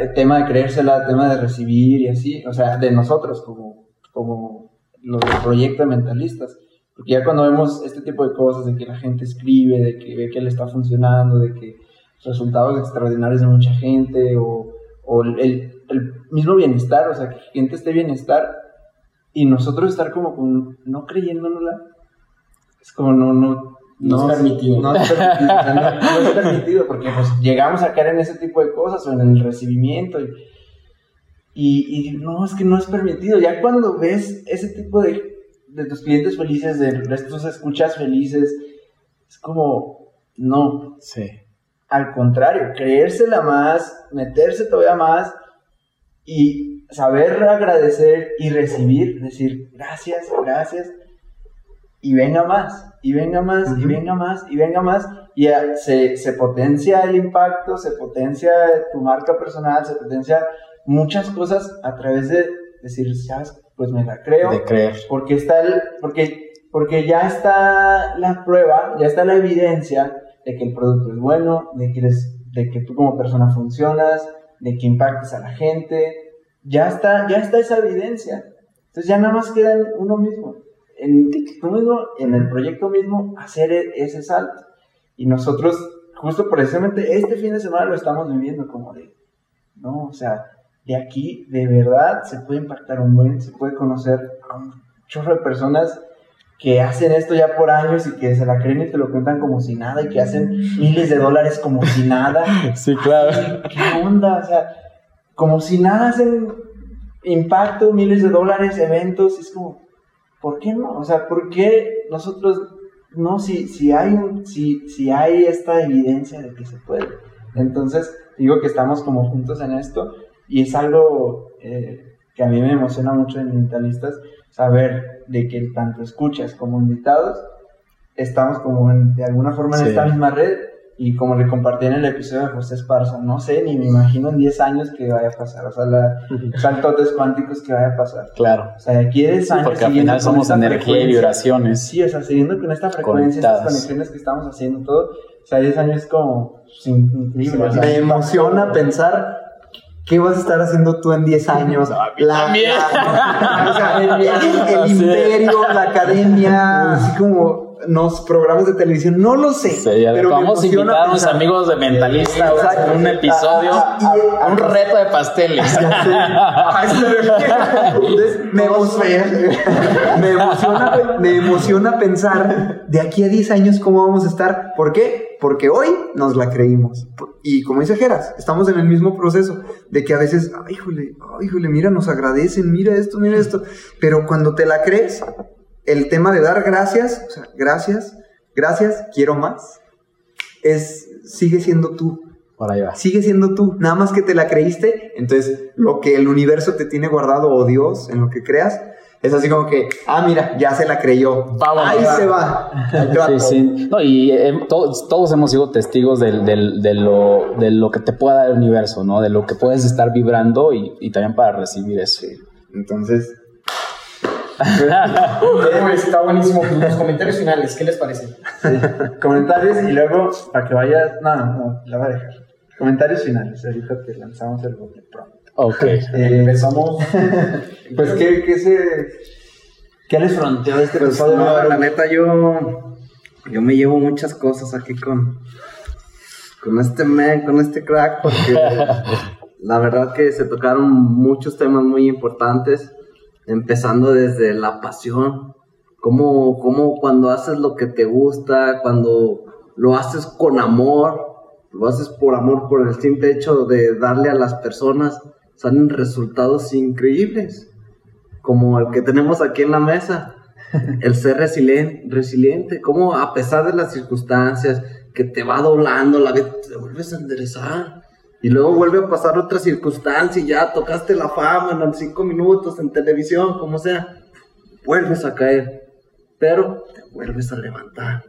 el tema de creérsela, el tema de recibir y así, o sea, de nosotros como los proyectos mentalistas. Porque ya cuando vemos este tipo de cosas, de que la gente escribe, de que ve que le está funcionando, de que resultados extraordinarios de mucha gente, o el mismo bienestar, o sea, que gente esté bienestar, y nosotros estar como con, no creyéndonosla, es como no es permitido. No es permitido, o sea, no es permitido, porque pues llegamos a caer en ese tipo de cosas, o en el recibimiento, y no, es que no es permitido. Ya cuando ves ese tipo de tus clientes felices, de estos escuchas felices, es como, no. Sí. Al contrario, creérsela más, meterse todavía más, y saber agradecer y recibir, decir, gracias, gracias, y venga más, y venga más, uh-huh, y venga más, y venga más, y se potencia el impacto, se potencia tu marca personal, se potencia muchas cosas a través de decir, ¿sabes? Pues me la creo, de creer. Porque está porque ya está la prueba, ya está la evidencia de que el producto es bueno, de que tú como persona funcionas, de que impactas a la gente, ya está esa evidencia. Entonces ya nada más queda en uno mismo, en el proyecto mismo, hacer ese salto. Y nosotros justo precisamente este fin de semana lo estamos viviendo como de, no, o sea, de aquí, de verdad, se puede impactar se puede conocer a un chorro de personas que hacen esto ya por años y que se la creen y te lo cuentan como si nada y que hacen miles de dólares como si nada. Sí, claro. Ay, ¿qué onda? O sea, como si nada hacen impacto, miles de dólares, eventos, y es como, ¿por qué no? O sea, ¿por qué nosotros no? Si hay esta evidencia de que se puede. Entonces, digo que estamos como juntos en esto. Y es algo que a mí me emociona mucho en Mentalistas, saber de que tanto escuchas como invitados estamos como de alguna forma en esta misma red, y como le compartí en el episodio de José Esparza, no sé, ni me imagino en 10 años que vaya a pasar, o sea, saltos cuánticos que vaya a pasar. Claro. O sea, de aquí a 10 años... Porque al final somos energía y vibraciones. Sí, o sea, siguiendo con esta frecuencia, estas conexiones que estamos haciendo todo, o sea, 10 años es como increíble. Sí, me emociona pensar... ¿Qué vas a estar haciendo tú en 10 años? O sea, el imperio, la academia, así como los programas de televisión, no lo sé. Sí, pero vamos a invitar a unos amigos de Mentalistas a un episodio, a un reto de pasteles. Entonces, me emociona pensar de aquí a 10 años cómo vamos a estar. ¿Por qué? Porque hoy nos la creímos. Y como dice Jeras, estamos en el mismo proceso de que a veces, híjole, mira, nos agradecen, mira esto. Pero cuando te la crees, el tema de dar gracias, o sea, gracias, quiero más, sigue siendo tú. para allá. Sigue siendo tú, nada más que te la creíste. Entonces, lo que el universo te tiene guardado, o Dios, en lo que creas, es así como que, ah, mira, ya se la creyó. Vamos, ahí va. Se va. Ahí sí, sí. No, y todos hemos sido testigos de lo que te pueda dar el universo, ¿no? De lo que puedes estar vibrando y también para recibir eso. Sí. Entonces... Está buenísimo. Los comentarios finales, ¿qué les parece? Sí. Comentarios y luego, para que vayas... No, la voy a dejar. Comentarios finales, ahorita te lanzamos el bote pronto. Ok. Empezamos. Pues, ¿qué les fronteó este pasado? No, la neta, yo me llevo muchas cosas aquí con este crack, porque la verdad que se tocaron muchos temas muy importantes, empezando desde la pasión, como cuando haces lo que te gusta, cuando lo haces con amor, lo haces por amor, por el simple hecho de darle a las personas, salen resultados increíbles, como el que tenemos aquí en la mesa, el ser resiliente, como a pesar de las circunstancias, que te va doblando, la vida te vuelves a enderezar, y luego vuelve a pasar otra circunstancia, y ya tocaste la fama en 5 minutos, en televisión, como sea, vuelves a caer, pero te vuelves a levantar,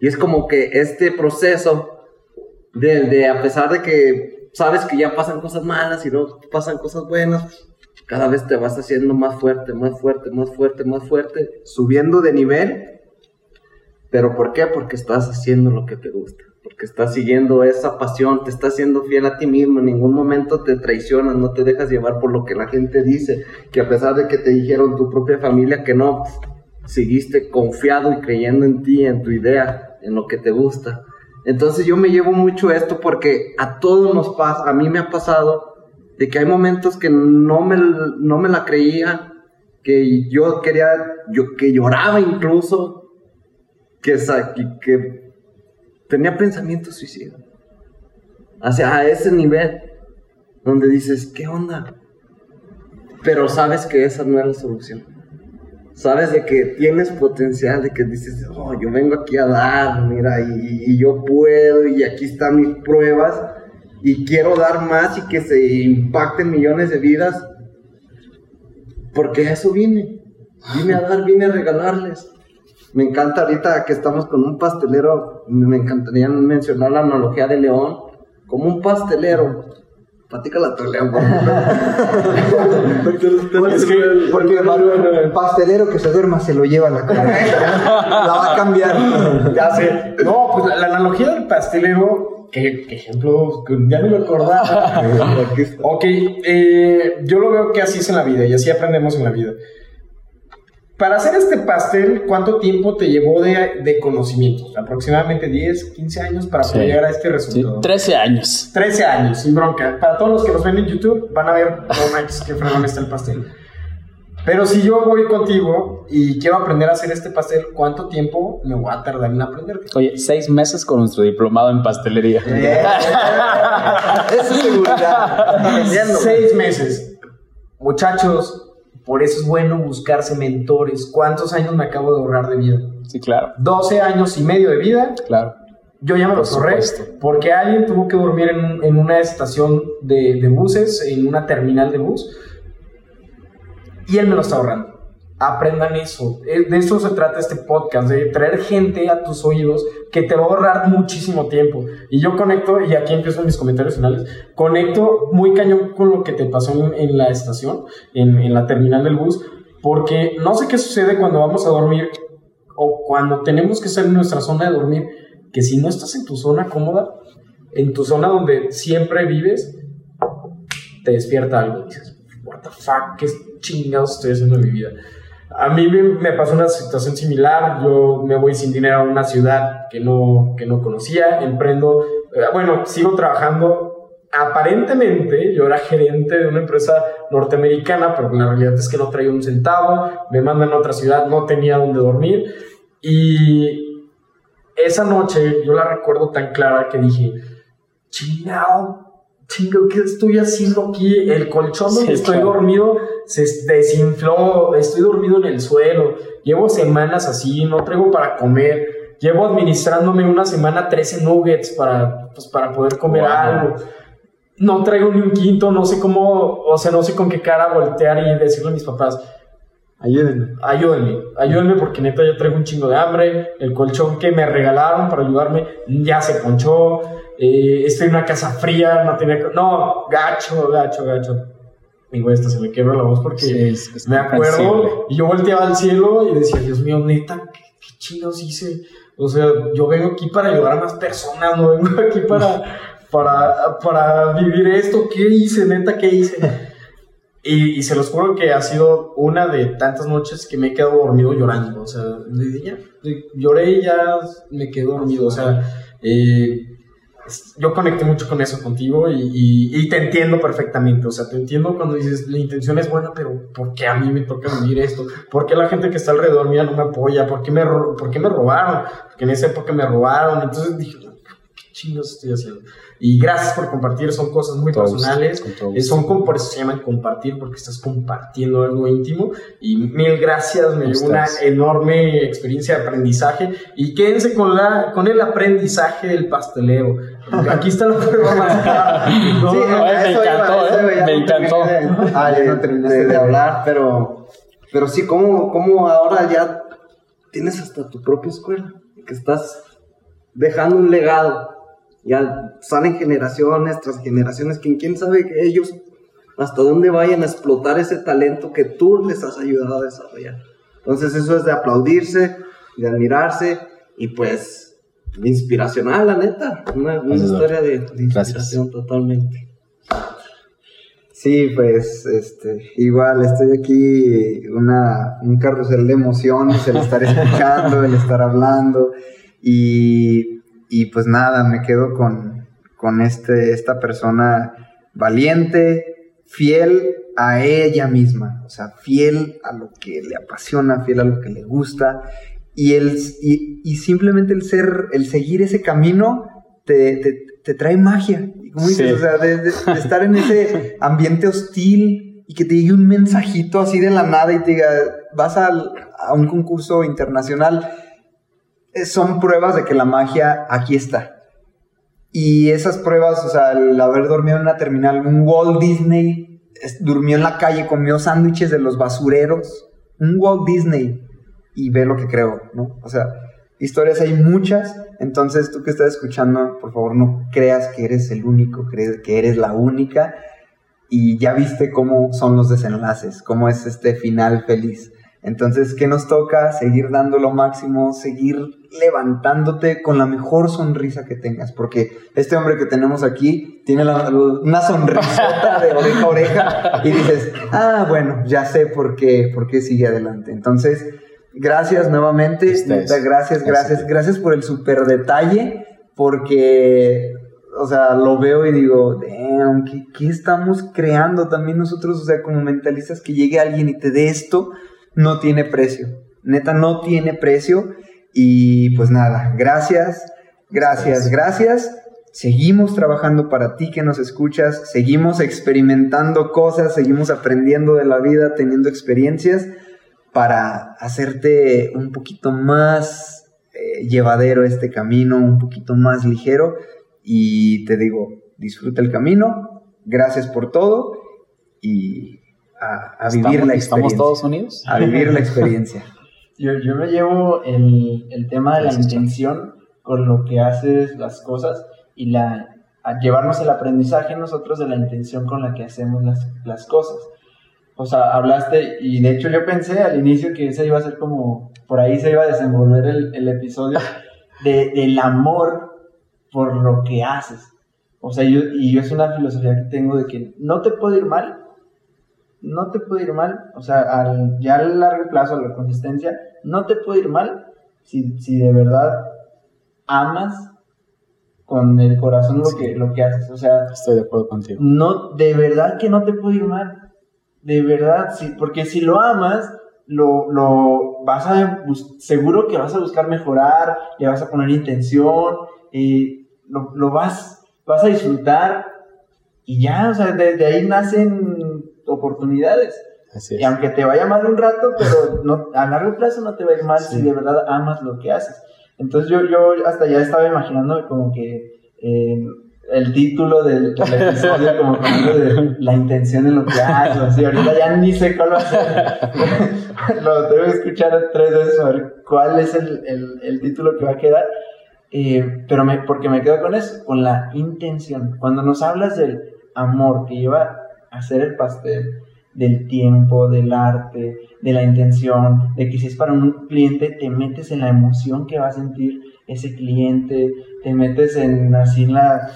y es como que este proceso, a pesar de que sabes que ya pasan cosas malas y no pasan cosas buenas, cada vez te vas haciendo más fuerte, subiendo de nivel. ¿Pero por qué? Porque estás haciendo lo que te gusta, porque estás siguiendo esa pasión, te estás siendo fiel a ti mismo, en ningún momento te traicionas, no te dejas llevar por lo que la gente dice, que a pesar de que te dijeron tu propia familia que no, seguiste confiado y creyendo en ti, en tu idea, en lo que te gusta. Entonces yo me llevo mucho esto porque a todos nos pasa, a mí me ha pasado de que hay momentos que no me la creía, que yo quería, que lloraba incluso, que tenía pensamientos suicidas, a ese nivel donde dices, ¿qué onda? Pero sabes que esa no es la solución, sabes de que tienes potencial, de que dices, oh, yo vengo aquí a dar, mira, y yo puedo, y aquí están mis pruebas, y quiero dar más y que se impacten millones de vidas, porque a eso vine a dar, vine a regalarles. Me encanta ahorita que estamos con un pastelero, me encantaría mencionar la analogía de León, como un pastelero. Platícala tú, León. Porque el pastelero que se duerma se lo lleva a la cara. La va a cambiar. Ya sé. No, pues la analogía del pastelero, que ejemplo, ya no lo acordaba. Ok, yo lo veo que así es en la vida y así aprendemos en la vida. Para hacer este pastel, ¿cuánto tiempo te llevó de conocimientos? Aproximadamente 10, 15 años para poder llegar a este resultado. Sí, 13 años. 13 años, sin bronca. Para todos los que nos ven en YouTube, van a ver, no manches, qué fregón está el pastel. Pero si yo voy contigo y quiero aprender a hacer este pastel, ¿cuánto tiempo me voy a tardar en aprender? Oye, 6 meses con nuestro diplomado en pastelería. Eso es seguridad. 6 meses. Muchachos... Por eso es bueno buscarse mentores. ¿Cuántos años me acabo de ahorrar de vida? Sí, claro. 12 años y medio de vida. Claro. Yo ya me lo ahorré. Porque alguien tuvo que dormir en una estación de buses, en una terminal de bus. Y él me lo está ahorrando. Aprendan eso. De eso se trata este podcast, de traer gente a tus oídos que te va a ahorrar muchísimo tiempo. Y yo conecto, y aquí empiezo mis comentarios finales, conecto muy cañón con lo que te pasó en la estación, en la terminal del bus, porque no sé qué sucede cuando vamos a dormir o cuando tenemos que salir de nuestra zona de dormir, que si no estás en tu zona cómoda, en tu zona donde siempre vives, te despierta algo y dices, what the fuck, qué chingados estoy haciendo en mi vida. A mí me pasó una situación similar. Yo me voy sin dinero a una ciudad que no conocía, emprendo, sigo trabajando. Aparentemente yo era gerente de una empresa norteamericana, pero la realidad es que no traía un centavo, me mandan a otra ciudad, no tenía dónde dormir. Y esa noche yo la recuerdo tan clara que dije, chingado, ¿qué estoy haciendo aquí? El colchón donde dormido se desinfló, estoy dormido en el suelo, llevo semanas así, no traigo para comer, llevo administrándome una semana 13 nuggets para poder comer algo. No traigo ni un quinto, no sé cómo, o sea, no sé con qué cara voltear y decirle a mis papás, ayúdenme porque neta yo traigo un chingo de hambre, el colchón que me regalaron para ayudarme ya se ponchó, estoy en una casa fría, no tenía... No, gacho. Y güey, hasta se me quebra la voz porque sí, es me acuerdo y yo volteaba al cielo y decía, Dios mío, neta, ¿qué chinos hice? O sea, yo vengo aquí para ayudar a más personas, no vengo aquí para vivir esto. ¿Qué hice, neta, qué hice? Y se los juro que ha sido una de tantas noches que me he quedado dormido llorando. O sea, lloré y ya me quedé dormido. O sea, yo conecté mucho con eso contigo y te entiendo perfectamente. O sea, te entiendo cuando dices, la intención es buena, pero ¿por qué a mí me toca vivir esto? ¿Por qué la gente que está alrededor mía no me apoya? ¿Por qué me robaron? Porque en esa época me robaron. Entonces dije, ¿qué chingos estoy haciendo? Y gracias por compartir, son cosas muy personales. Por eso se llaman compartir, porque estás compartiendo algo íntimo. Y mil gracias, me dio una enorme experiencia de aprendizaje. Y quédense con el aprendizaje del pastelero. Aquí está la prueba más clara. No, sí, me encantó. Ya no terminaste de hablar, pero sí, ¿cómo ahora ya tienes hasta tu propia escuela? Que estás dejando un legado. Ya salen generaciones tras generaciones, quién sabe que ellos hasta dónde vayan a explotar ese talento que tú les has ayudado a desarrollar. Entonces eso es de aplaudirse, de admirarse y pues inspiracional, la neta, una historia de inspiración. Gracias. Totalmente. Sí, pues igual estoy aquí un carrusel de emociones, el estar escuchando, el estar hablando y pues nada, me quedo con esta persona valiente, fiel a ella misma, o sea, fiel a lo que le apasiona, fiel a lo que le gusta, y simplemente el seguir ese camino te trae magia, como dices, sí. O sea, de estar en ese ambiente hostil y que te llegue un mensajito así de la nada y te diga, vas a un concurso internacional. Son pruebas de que la magia aquí está. Y esas pruebas, o sea, el haber dormido en una terminal, un Walt Disney durmió en la calle, comió sándwiches de los basureros, un Walt Disney, y ve lo que creó, ¿no? O sea, historias hay muchas. Entonces tú que estás escuchando, por favor no creas que eres el único, crees que eres la única. Y ya viste cómo son los desenlaces, cómo es este final feliz. Entonces, ¿qué nos toca? Seguir dando lo máximo, seguir levantándote con la mejor sonrisa que tengas, porque este hombre que tenemos aquí tiene una sonrisota de oreja a oreja y dices, bueno, ya sé por qué sigue adelante. Entonces, gracias nuevamente, gracias por el súper detalle, porque, o sea, lo veo y digo, damn, ¿qué estamos creando también nosotros? O sea, como mentalistas, que llegue alguien y te dé esto, no tiene precio, neta, no tiene precio. Y pues nada, gracias. Seguimos trabajando para ti que nos escuchas, seguimos experimentando cosas, seguimos aprendiendo de la vida, teniendo experiencias para hacerte un poquito más llevadero este camino, un poquito más ligero. Y te digo, disfruta el camino, gracias por todo y... A vivir la experiencia. ¿Estamos todos unidos? A vivir la experiencia. Yo me llevo el tema de la intención con lo que haces las cosas y a llevarnos el aprendizaje nosotros de la intención con la que hacemos las cosas. O sea, hablaste, y de hecho yo pensé al inicio que ese iba a ser como, por ahí se iba a desenvolver el episodio del amor por lo que haces. O sea, yo es una filosofía que tengo de que no te puede ir mal, o sea, ya a largo plazo, a la consistencia, no te puede ir mal si de verdad amas con el corazón lo que haces. O sea, estoy de acuerdo contigo. No, de verdad que no te puede ir mal, de verdad, sí, porque si lo amas, lo vas a, seguro que vas a buscar mejorar, le vas a poner intención, lo vas a disfrutar y ya, o sea, desde ahí nacen oportunidades. Así es. Y aunque te vaya mal un rato, pero a largo plazo no te va a ir mal, sí, si de verdad amas lo que haces. Entonces yo hasta ya estaba imaginando como que el título del episodio, como de la intención en lo que hago, así. Ahorita ya ni sé cuál va a ser. Lo tengo que escuchar 3 veces a ver cuál es el título que va a quedar. Pero porque me quedo con eso, con la intención. Cuando nos hablas del amor que lleva a hacer el pastel, del tiempo, del arte, de la intención, de que si es para un cliente te metes en la emoción que va a sentir ese cliente, te metes en así la...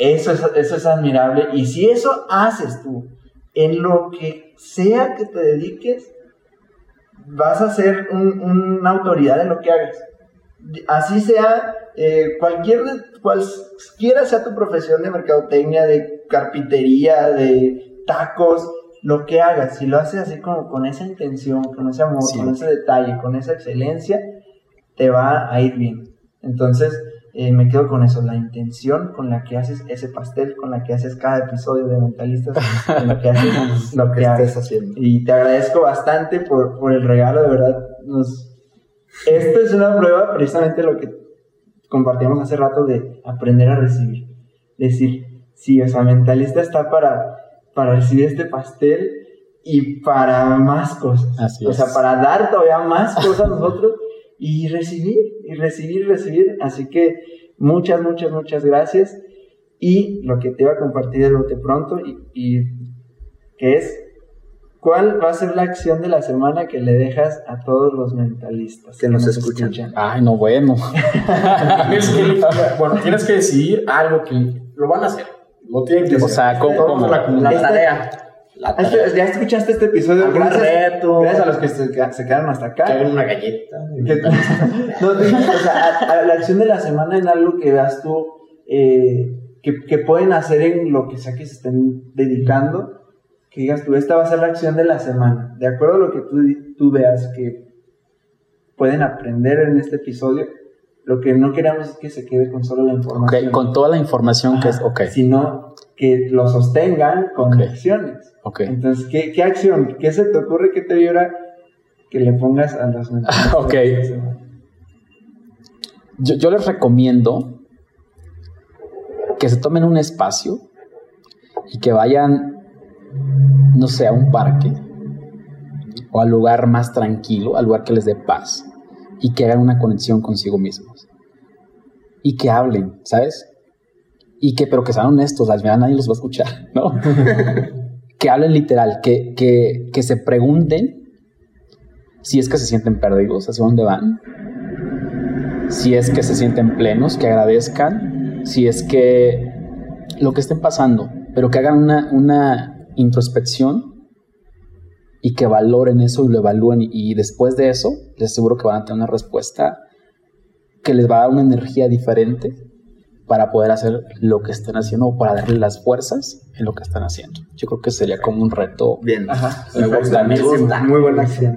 Eso es admirable. Y si eso haces tú, en lo que sea que te dediques, vas a ser una autoridad en lo que hagas. Así sea, cualquiera sea tu profesión, de mercadotecnia, de carpintería, de tacos, lo que hagas, si lo haces así como con esa intención, con ese amor, sí, con ese detalle, con esa excelencia, te va a ir bien. Entonces, me quedo con eso, la intención con la que haces ese pastel, con la que haces cada episodio de Mentalistas, con lo que haces, lo que estés haciendo. Y te agradezco bastante por el regalo, de verdad. Esto es una prueba, precisamente lo que compartíamos hace rato, de aprender a recibir. Decir, sí, o sea, Mentalista está para recibir este pastel y para más cosas. Así es. O sea, para dar todavía más cosas a nosotros. Y recibir. Así que muchas gracias. Y lo que te iba a compartir de bote pronto, y que es, ¿cuál va a ser la acción de la semana que le dejas a todos los mentalistas que nos escuchan? Ay, no, bueno. Bueno, tienes que decidir algo que lo van a hacer. Lo tienen que hacer. O sea, ¿cómo? La tarea. Ya escuchaste este episodio. Gracias a los que se quedaron hasta acá. Que hagan una galleta. No, o sea, a la acción de la semana, en algo que veas tú que pueden hacer en lo que sea que se estén dedicando, que digas tú, esta va a ser la acción de la semana, de acuerdo a lo que tú veas que pueden aprender en este episodio. Lo que no queremos es que se quede con solo la información. Okay, con toda la información. Ajá, que es, ok. Sino que lo sostengan con acciones. Okay. Entonces, ¿qué acción? ¿Qué se te ocurre que te vibra que le pongas a las mentalistas? Ok. Yo les recomiendo que se tomen un espacio y que vayan, no sé, a un parque o al lugar más tranquilo, al lugar que les dé paz, y que hagan una conexión consigo mismos y que hablen, ¿sabes? Pero que sean honestos, al final nadie los va a escuchar, ¿no? Que hablen literal, que se pregunten si es que se sienten perdidos, hacia dónde van, si es que se sienten plenos, que agradezcan, si es que lo que estén pasando, pero que hagan una introspección y que valoren eso y lo evalúen, y después de eso les aseguro que van a tener una respuesta que les va a dar una energía diferente para poder hacer lo que están haciendo, o para darle las fuerzas en lo que están haciendo. Yo creo que sería como un reto. Bien. Ajá. Me gusta. Muy buena acción.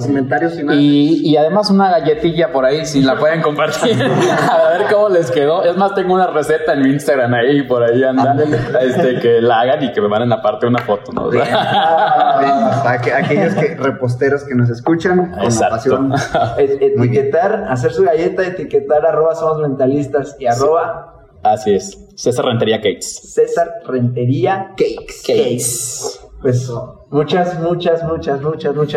Comentarios y además una galletilla por ahí, si la pueden compartir, a ver cómo les quedó. Es más, tengo una receta en mi Instagram ahí, por ahí anda, que la hagan y que me manden aparte una foto, ¿no? Bien. Aquellos reposteros que nos escuchan con la pasión. Etiquetar, hacer su galleta, etiquetar @somosmentalistas y @. Así es. César Rentería Cakes. Pues muchas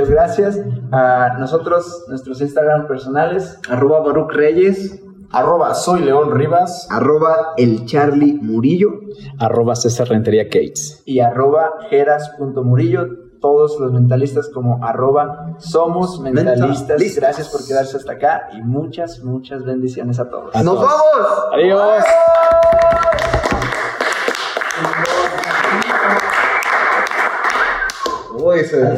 gracias. A nosotros, nuestros Instagram personales, @BaruchReyes, @SoyLeonRivas, @ElCharlieMurillo, @CésarRenteriaCakes y @Jeras.Murillo. Todos los mentalistas como @SomosMentalistas. Gracias por quedarse hasta acá y muchas bendiciones a todos. ¡Nos vamos! ¡Adiós! Voices.